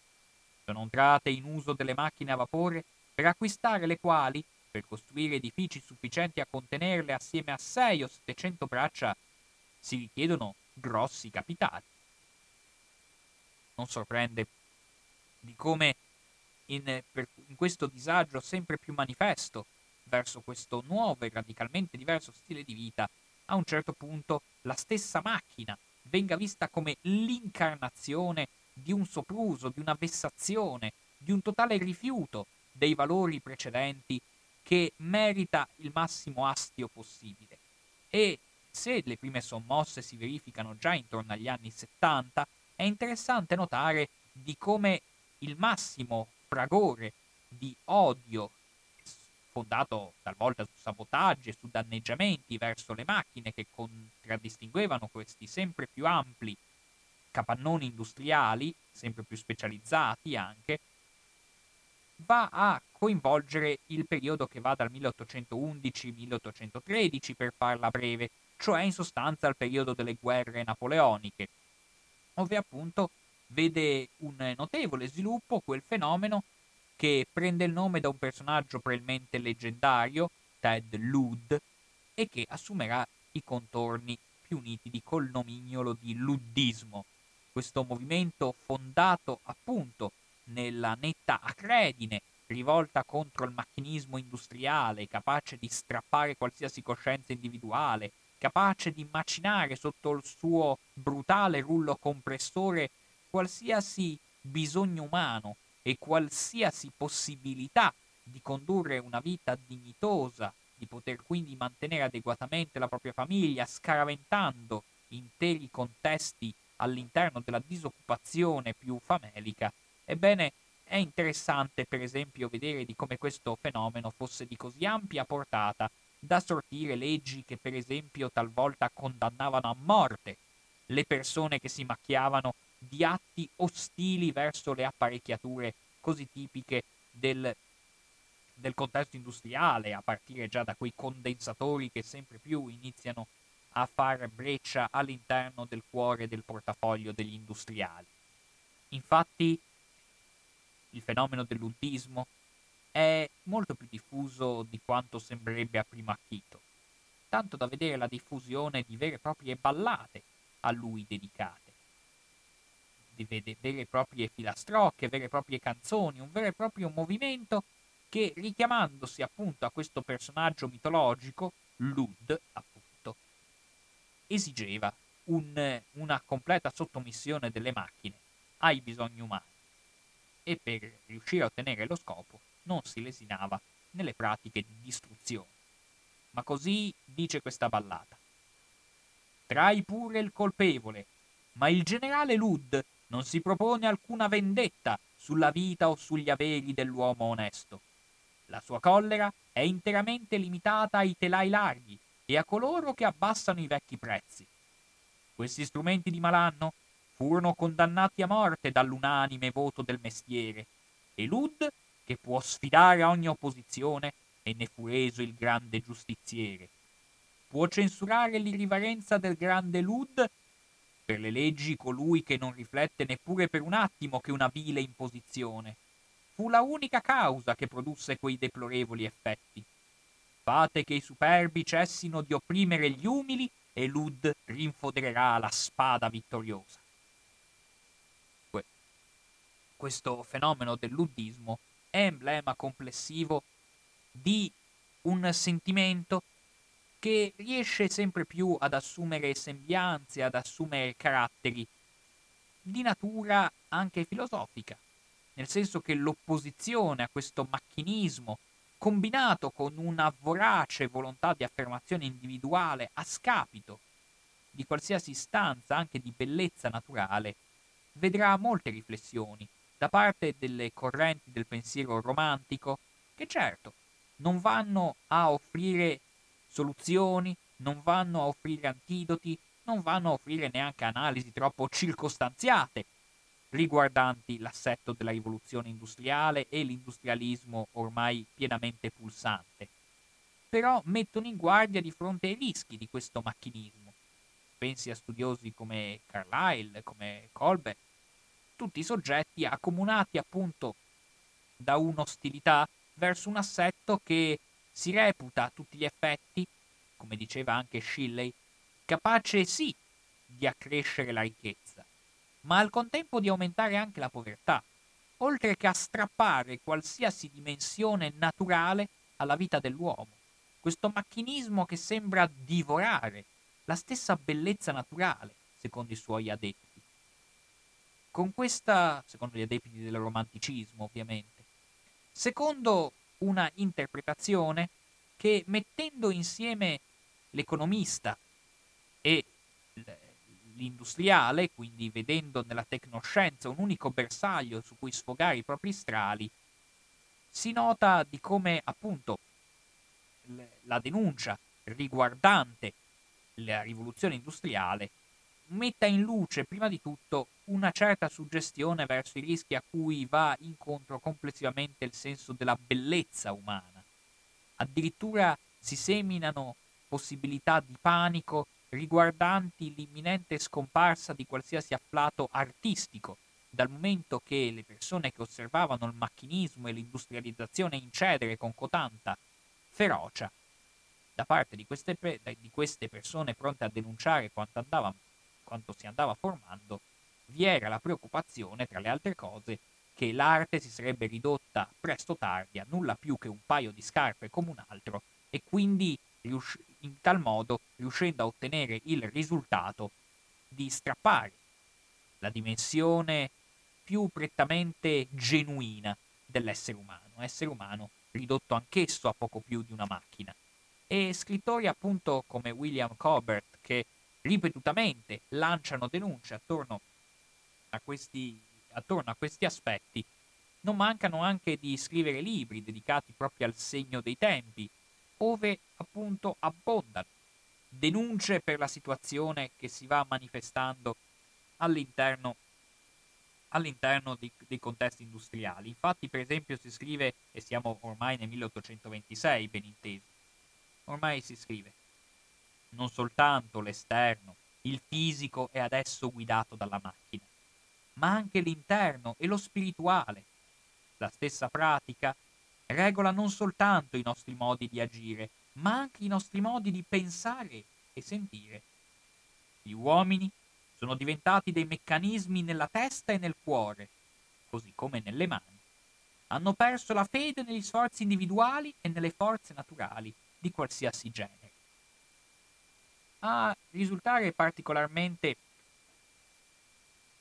Sono entrate in uso delle macchine a vapore per acquistare le quali, per costruire edifici sufficienti a contenerle assieme a 6 o 700 braccia, si richiedono grossi capitali. Non sorprende di come in questo disagio sempre più manifesto verso questo nuovo e radicalmente diverso stile di vita, a un certo punto la stessa macchina venga vista come l'incarnazione di un sopruso, di una vessazione, di un totale rifiuto dei valori precedenti che merita il massimo astio possibile. E se le prime sommosse si verificano già intorno agli anni 70, è interessante notare di come il massimo fragore di odio fondato talvolta su sabotaggi e su danneggiamenti verso le macchine che contraddistinguevano questi sempre più ampi capannoni industriali, sempre più specializzati anche, va a coinvolgere il periodo che va dal 1811-1813, per farla breve, cioè in sostanza il periodo delle guerre napoleoniche, dove appunto vede un notevole sviluppo quel fenomeno che prende il nome da un personaggio probabilmente leggendario, Ned Ludd, e che assumerà i contorni più nitidi col nomignolo di luddismo. Questo movimento fondato appunto nella netta acredine rivolta contro il macchinismo industriale, capace di strappare qualsiasi coscienza individuale, capace di macinare sotto il suo brutale rullo compressore qualsiasi bisogno umano e qualsiasi possibilità di condurre una vita dignitosa, di poter quindi mantenere adeguatamente la propria famiglia, scaraventando interi contesti all'interno della disoccupazione più famelica. Ebbene, è interessante per esempio vedere di come questo fenomeno fosse di così ampia portata da sortire leggi che per esempio talvolta condannavano a morte le persone che si macchiavano di atti ostili verso le apparecchiature così tipiche del contesto industriale, a partire già da quei condensatori che sempre più iniziano a far breccia all'interno del cuore del portafoglio degli industriali. Infatti il fenomeno del luddismo è molto più diffuso di quanto sembrerebbe a primo acchito, tanto da vedere la diffusione di vere e proprie ballate a lui dedicate, di vere e proprie filastrocche, vere e proprie canzoni, un vero e proprio movimento che, richiamandosi appunto a questo personaggio mitologico, Ludd appunto, esigeva una completa sottomissione delle macchine ai bisogni umani, e per riuscire a ottenere lo scopo non si lesinava nelle pratiche di distruzione. Ma così dice questa ballata: trai pure il colpevole, ma il generale Ludd non si propone alcuna vendetta sulla vita o sugli averi dell'uomo onesto. La sua collera è interamente limitata ai telai larghi e a coloro che abbassano i vecchi prezzi. Questi strumenti di malanno furono condannati a morte dall'unanime voto del mestiere, e Ludd, che può sfidare ogni opposizione, e ne fu reso il grande giustiziere, può censurare l'irriverenza del grande Ludd per le leggi colui che non riflette neppure per un attimo che una vile imposizione fu la unica causa che produsse quei deplorevoli effetti. Fate che i superbi cessino di opprimere gli umili e Ludd rinfodererà la spada vittoriosa. Questo fenomeno del luddismo è emblema complessivo di un sentimento che riesce sempre più ad assumere sembianze, ad assumere caratteri di natura anche filosofica, nel senso che l'opposizione a questo macchinismo combinato con una vorace volontà di affermazione individuale a scapito di qualsiasi istanza anche di bellezza naturale, vedrà molte riflessioni da parte delle correnti del pensiero romantico che certo non vanno a offrire soluzioni, non vanno a offrire antidoti, non vanno a offrire neanche analisi troppo circostanziate riguardanti l'assetto della rivoluzione industriale e l'industrialismo ormai pienamente pulsante, però mettono in guardia di fronte ai rischi di questo macchinismo. Pensi a studiosi come Carlyle, come Cobbett, tutti soggetti accomunati appunto da un'ostilità verso un assetto che si reputa a tutti gli effetti, come diceva anche Shelley, capace sì di accrescere la ricchezza, ma al contempo di aumentare anche la povertà, oltre che a strappare qualsiasi dimensione naturale alla vita dell'uomo. Questo macchinismo che sembra divorare la stessa bellezza naturale, secondo i suoi adepti. Con questa, secondo gli adepti del romanticismo ovviamente, secondo una interpretazione che mettendo insieme l'economista e l'industriale, quindi vedendo nella tecnoscienza un unico bersaglio su cui sfogare i propri strali, si nota di come appunto la denuncia riguardante la rivoluzione industriale metta in luce prima di tutto una certa suggestione verso i rischi a cui va incontro complessivamente il senso della bellezza umana. Addirittura si seminano possibilità di panico riguardanti l'imminente scomparsa di qualsiasi afflato artistico, dal momento che le persone che osservavano il macchinismo e l'industrializzazione incedere con cotanta ferocia da parte di queste persone pronte a denunciare quanto si andava formando, vi era la preoccupazione, tra le altre cose, che l'arte si sarebbe ridotta presto tardi a nulla più che un paio di scarpe come un altro, e quindi in tal modo riuscendo a ottenere il risultato di strappare la dimensione più prettamente genuina dell'essere umano, essere umano ridotto anch'esso a poco più di una macchina. E scrittori appunto come William Cobbett, che ripetutamente lanciano denunce attorno a questi aspetti, non mancano anche di scrivere libri dedicati proprio al segno dei tempi, ove appunto abbondano denunce per la situazione che si va manifestando all'interno dei contesti industriali. Infatti, per esempio, si scrive, e siamo ormai nel 1826, ben inteso, ormai si scrive: non soltanto l'esterno, il fisico è adesso guidato dalla macchina, ma anche l'interno e lo spirituale. La stessa pratica regola non soltanto i nostri modi di agire, ma anche i nostri modi di pensare e sentire. Gli uomini sono diventati dei meccanismi nella testa e nel cuore, così come nelle mani. Hanno perso la fede negli sforzi individuali e nelle forze naturali di qualsiasi genere. A risultare particolarmente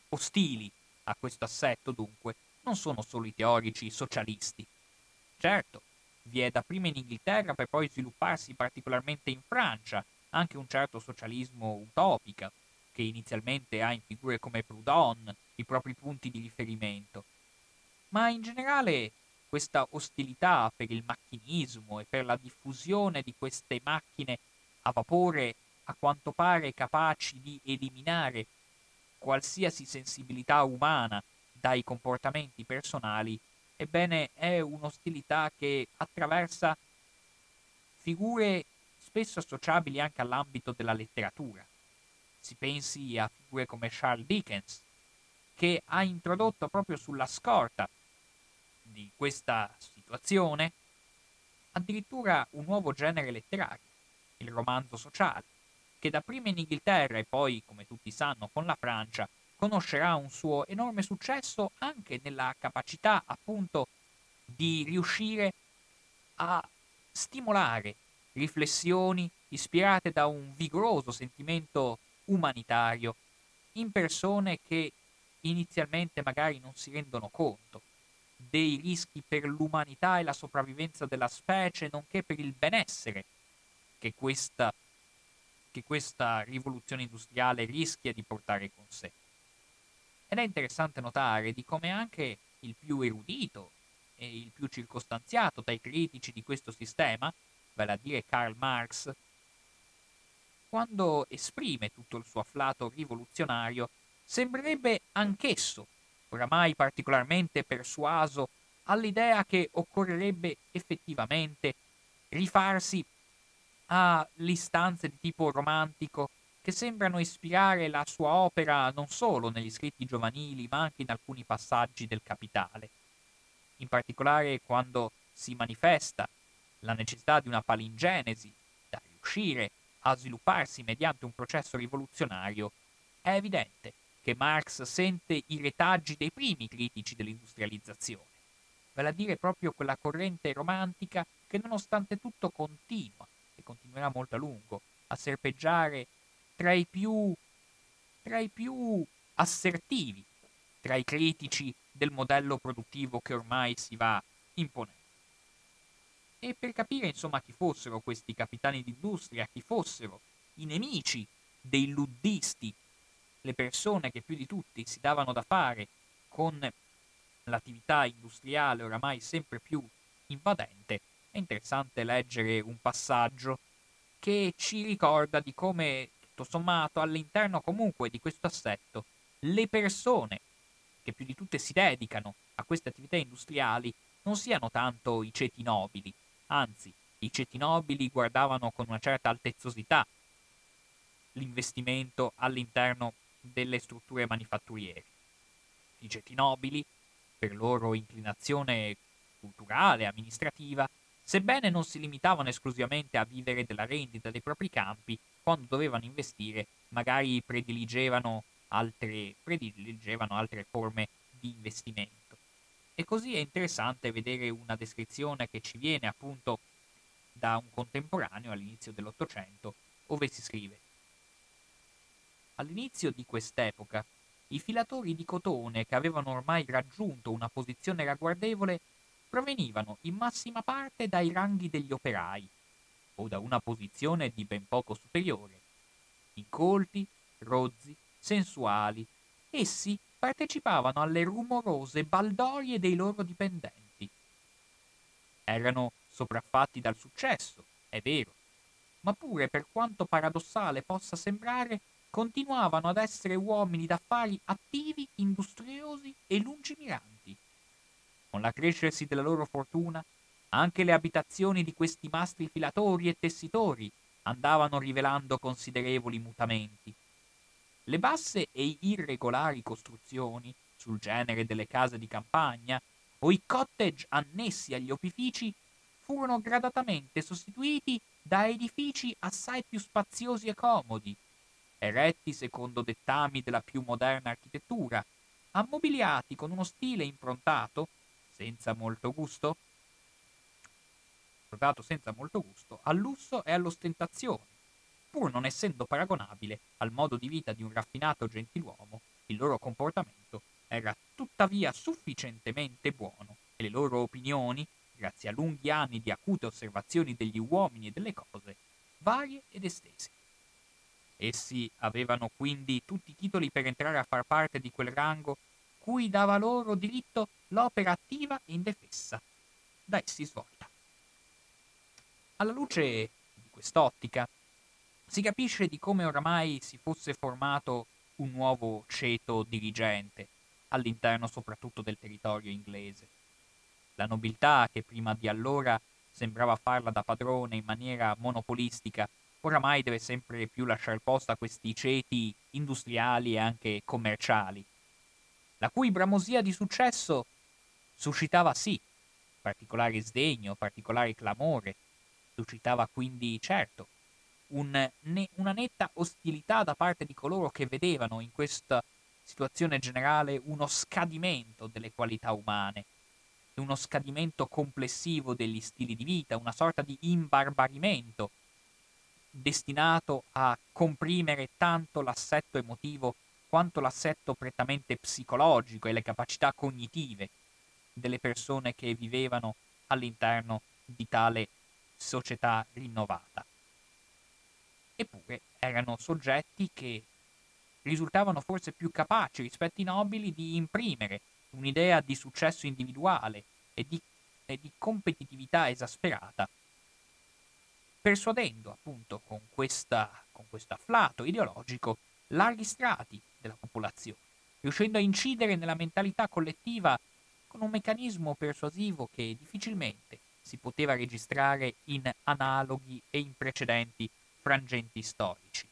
ostili a questo assetto, dunque, non sono solo i teorici socialisti. Certo, vi è dapprima in Inghilterra per poi svilupparsi particolarmente in Francia anche un certo socialismo utopico che inizialmente ha in figure come Proudhon i propri punti di riferimento. Ma in generale questa ostilità per il macchinismo e per la diffusione di queste macchine a vapore a quanto pare capaci di eliminare qualsiasi sensibilità umana dai comportamenti personali, ebbene, è un'ostilità che attraversa figure spesso associabili anche all'ambito della letteratura. Si pensi a figure come Charles Dickens, che ha introdotto proprio sulla scorta di questa situazione addirittura un nuovo genere letterario, il romanzo sociale, che dapprima in Inghilterra e poi, come tutti sanno, con la Francia, conoscerà un suo enorme successo anche nella capacità appunto di riuscire a stimolare riflessioni ispirate da un vigoroso sentimento umanitario in persone che inizialmente magari non si rendono conto dei rischi per l'umanità e la sopravvivenza della specie, nonché per il benessere che questa rivoluzione industriale rischia di portare con sé. Ed è interessante notare di come anche il più erudito e il più circostanziato dai critici di questo sistema, vale a dire Karl Marx, quando esprime tutto il suo afflato rivoluzionario, sembrerebbe anch'esso oramai particolarmente persuaso all'idea che occorrerebbe effettivamente rifarsi alle istanze di tipo romantico che sembrano ispirare la sua opera non solo negli scritti giovanili, ma anche in alcuni passaggi del Capitale. In particolare quando si manifesta la necessità di una palingenesi da riuscire a svilupparsi mediante un processo rivoluzionario, è evidente che Marx sente i retaggi dei primi critici dell'industrializzazione, vale a dire proprio quella corrente romantica che nonostante tutto continua, e continuerà molto a lungo, a serpeggiare tra i più assertivi, tra i critici del modello produttivo che ormai si va imponendo. E per capire insomma chi fossero questi capitani d'industria, chi fossero i nemici dei luddisti, le persone che più di tutti si davano da fare con l'attività industriale oramai sempre più invadente, è interessante leggere un passaggio che ci ricorda di come, tutto sommato, all'interno comunque di questo assetto, le persone che più di tutte si dedicano a queste attività industriali non siano tanto i ceti nobili, anzi, i ceti nobili guardavano con una certa altezzosità l'investimento all'interno delle strutture manifatturiere. I ceti nobili, per loro inclinazione culturale, amministrativa, sebbene non si limitavano esclusivamente a vivere della rendita dei propri campi, quando dovevano investire magari prediligevano altre forme di investimento. E così è interessante vedere una descrizione che ci viene appunto da un contemporaneo all'inizio dell'Ottocento, ove si scrive: all'inizio di quest'epoca, i filatori di cotone che avevano ormai raggiunto una posizione ragguardevole provenivano in massima parte dai ranghi degli operai, o da una posizione di ben poco superiore. Incolti, rozzi, sensuali, essi partecipavano alle rumorose baldorie dei loro dipendenti. Erano sopraffatti dal successo, è vero, ma pure, per quanto paradossale possa sembrare, continuavano ad essere uomini d'affari attivi, industriosi e lungimiranti. Con l'accrescersi della loro fortuna, anche le abitazioni di questi mastri filatori e tessitori andavano rivelando considerevoli mutamenti. Le basse e irregolari costruzioni, sul genere delle case di campagna, o i cottage annessi agli opifici, furono gradatamente sostituiti da edifici assai più spaziosi e comodi, eretti secondo dettami della più moderna architettura, ammobiliati con uno stile improntato senza molto gusto al lusso e all'ostentazione, pur non essendo paragonabile al modo di vita di un raffinato gentiluomo. Il loro comportamento era tuttavia sufficientemente buono e le loro opinioni, grazie a lunghi anni di acute osservazioni degli uomini e delle cose, varie ed estese. Essi avevano quindi tutti i titoli per entrare a far parte di quel rango cui dava loro diritto l'opera attiva e indefessa da essi svolta. Alla luce di quest'ottica si capisce di come oramai si fosse formato un nuovo ceto dirigente, all'interno soprattutto del territorio inglese. La nobiltà, che prima di allora sembrava farla da padrone in maniera monopolistica, oramai deve sempre più lasciare posto a questi ceti industriali e anche commerciali, la cui bramosia di successo suscitava sì particolare sdegno, particolare clamore, suscitava quindi certo una netta ostilità da parte di coloro che vedevano in questa situazione generale uno scadimento delle qualità umane, uno scadimento complessivo degli stili di vita, una sorta di imbarbarimento destinato a comprimere tanto l'assetto emotivo quanto l'assetto prettamente psicologico e le capacità cognitive, delle persone che vivevano all'interno di tale società rinnovata. Eppure erano soggetti che risultavano forse più capaci rispetto ai nobili di imprimere un'idea di successo individuale e di competitività esasperata, persuadendo appunto con questo afflato ideologico larghi strati della popolazione, riuscendo a incidere nella mentalità collettiva con un meccanismo persuasivo che difficilmente si poteva registrare in analoghi e in precedenti frangenti storici.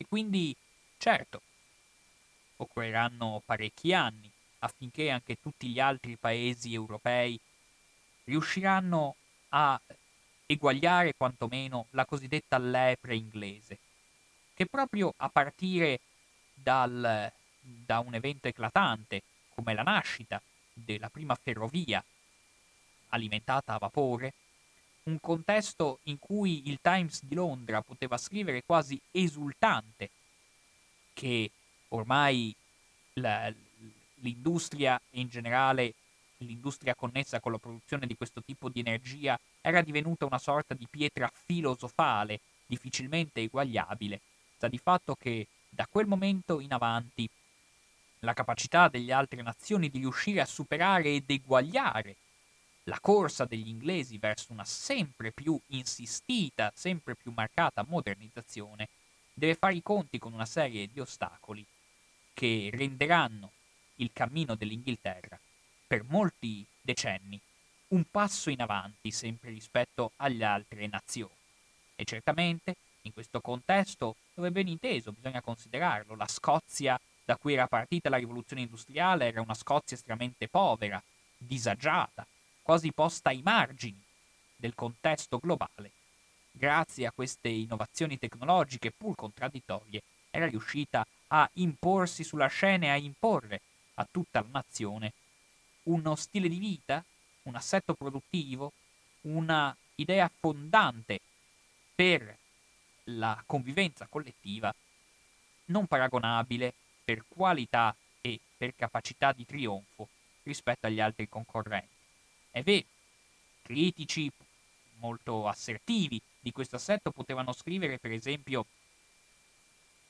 E quindi, certo, occorreranno parecchi anni affinché anche tutti gli altri paesi europei riusciranno a eguagliare quantomeno la cosiddetta lepre inglese, che proprio a partire da un evento eclatante come la nascita della prima ferrovia alimentata a vapore, un contesto in cui il Times di Londra poteva scrivere quasi esultante che ormai l'industria e in generale l'industria connessa con la produzione di questo tipo di energia era divenuta una sorta di pietra filosofale difficilmente eguagliabile, sta di fatto che da quel momento in avanti la capacità delle altre nazioni di riuscire a superare ed eguagliare la corsa degli inglesi verso una sempre più insistita, sempre più marcata modernizzazione deve fare i conti con una serie di ostacoli che renderanno il cammino dell'Inghilterra per molti decenni un passo in avanti sempre rispetto alle altre nazioni. E certamente in questo contesto, dove ben inteso bisogna considerarlo, la Scozia da cui era partita la rivoluzione industriale era una Scozia estremamente povera, disagiata, quasi posta ai margini del contesto globale. Grazie a queste innovazioni tecnologiche pur contraddittorie era riuscita a imporsi sulla scena e a imporre a tutta la nazione uno stile di vita, un assetto produttivo, una idea fondante per la convivenza collettiva non paragonabile per qualità e per capacità di trionfo rispetto agli altri concorrenti. È vero, critici molto assertivi di questo assetto potevano scrivere per esempio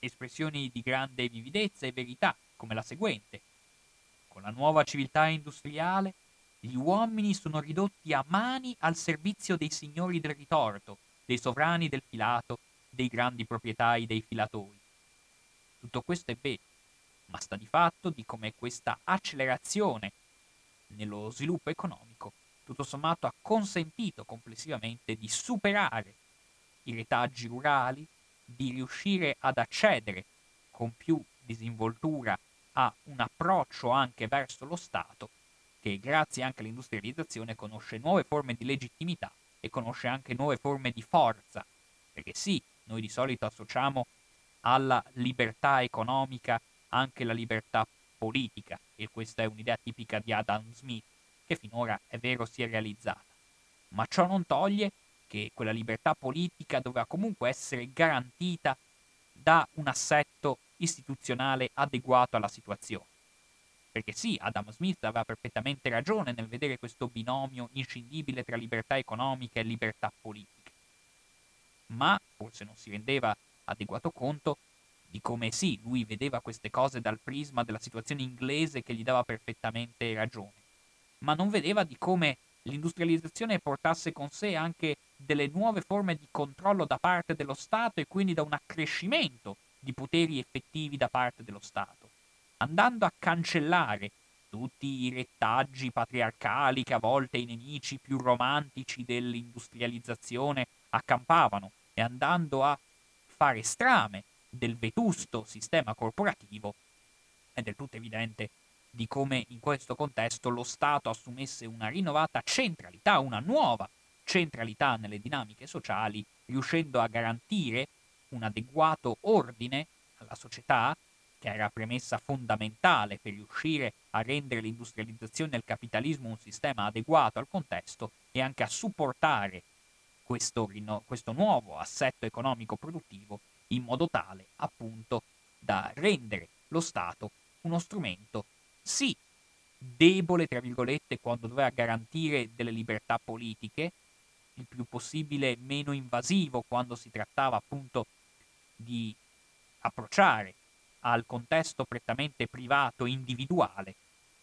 espressioni di grande vividezza e verità come la seguente: con la nuova civiltà industriale gli uomini sono ridotti a mani al servizio dei signori del ritorto, dei sovrani del filato, dei grandi proprietari, dei filatori. Tutto questo è vero, ma sta di fatto di come questa accelerazione nello sviluppo economico tutto sommato ha consentito complessivamente di superare i retaggi rurali, di riuscire ad accedere con più disinvoltura a un approccio anche verso lo Stato che grazie anche all'industrializzazione conosce nuove forme di legittimità e conosce anche nuove forme di forza, perché sì, noi di solito associamo alla libertà economica anche la libertà politica, e questa è un'idea tipica di Adam Smith che finora è vero si è realizzata, ma ciò non toglie che quella libertà politica doveva comunque essere garantita da un assetto istituzionale adeguato alla situazione, perché sì, Adam Smith aveva perfettamente ragione nel vedere questo binomio inscindibile tra libertà economica e libertà politica, ma forse non si rendeva adeguato conto di come sì, lui vedeva queste cose dal prisma della situazione inglese che gli dava perfettamente ragione, ma non vedeva di come l'industrializzazione portasse con sé anche delle nuove forme di controllo da parte dello Stato e quindi da un accrescimento di poteri effettivi da parte dello Stato, andando a cancellare tutti i rettaggi patriarcali che a volte i nemici più romantici dell'industrializzazione accampavano e andando a fare strame del vetusto sistema corporativo. È del tutto evidente di come in questo contesto lo Stato assumesse una rinnovata centralità, una nuova centralità nelle dinamiche sociali, riuscendo a garantire un adeguato ordine alla società, che era premessa fondamentale per riuscire a rendere l'industrializzazione e il capitalismo un sistema adeguato al contesto e anche a supportare questo nuovo assetto economico produttivo, in modo tale appunto da rendere lo Stato uno strumento sì debole, tra virgolette, quando doveva garantire delle libertà politiche, il più possibile meno invasivo quando si trattava appunto di approcciare al contesto prettamente privato e individuale,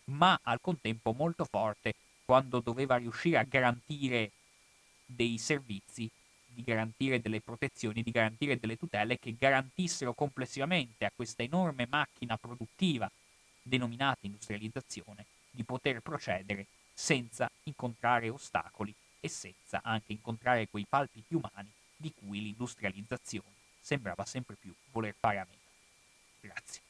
ma al contempo molto forte quando doveva riuscire a garantire dei servizi, di garantire delle protezioni, di garantire delle tutele che garantissero complessivamente a questa enorme macchina produttiva denominata industrializzazione di poter procedere senza incontrare ostacoli e senza anche incontrare quei palpiti umani di cui l'industrializzazione sembrava sempre più voler fare a meno. Grazie.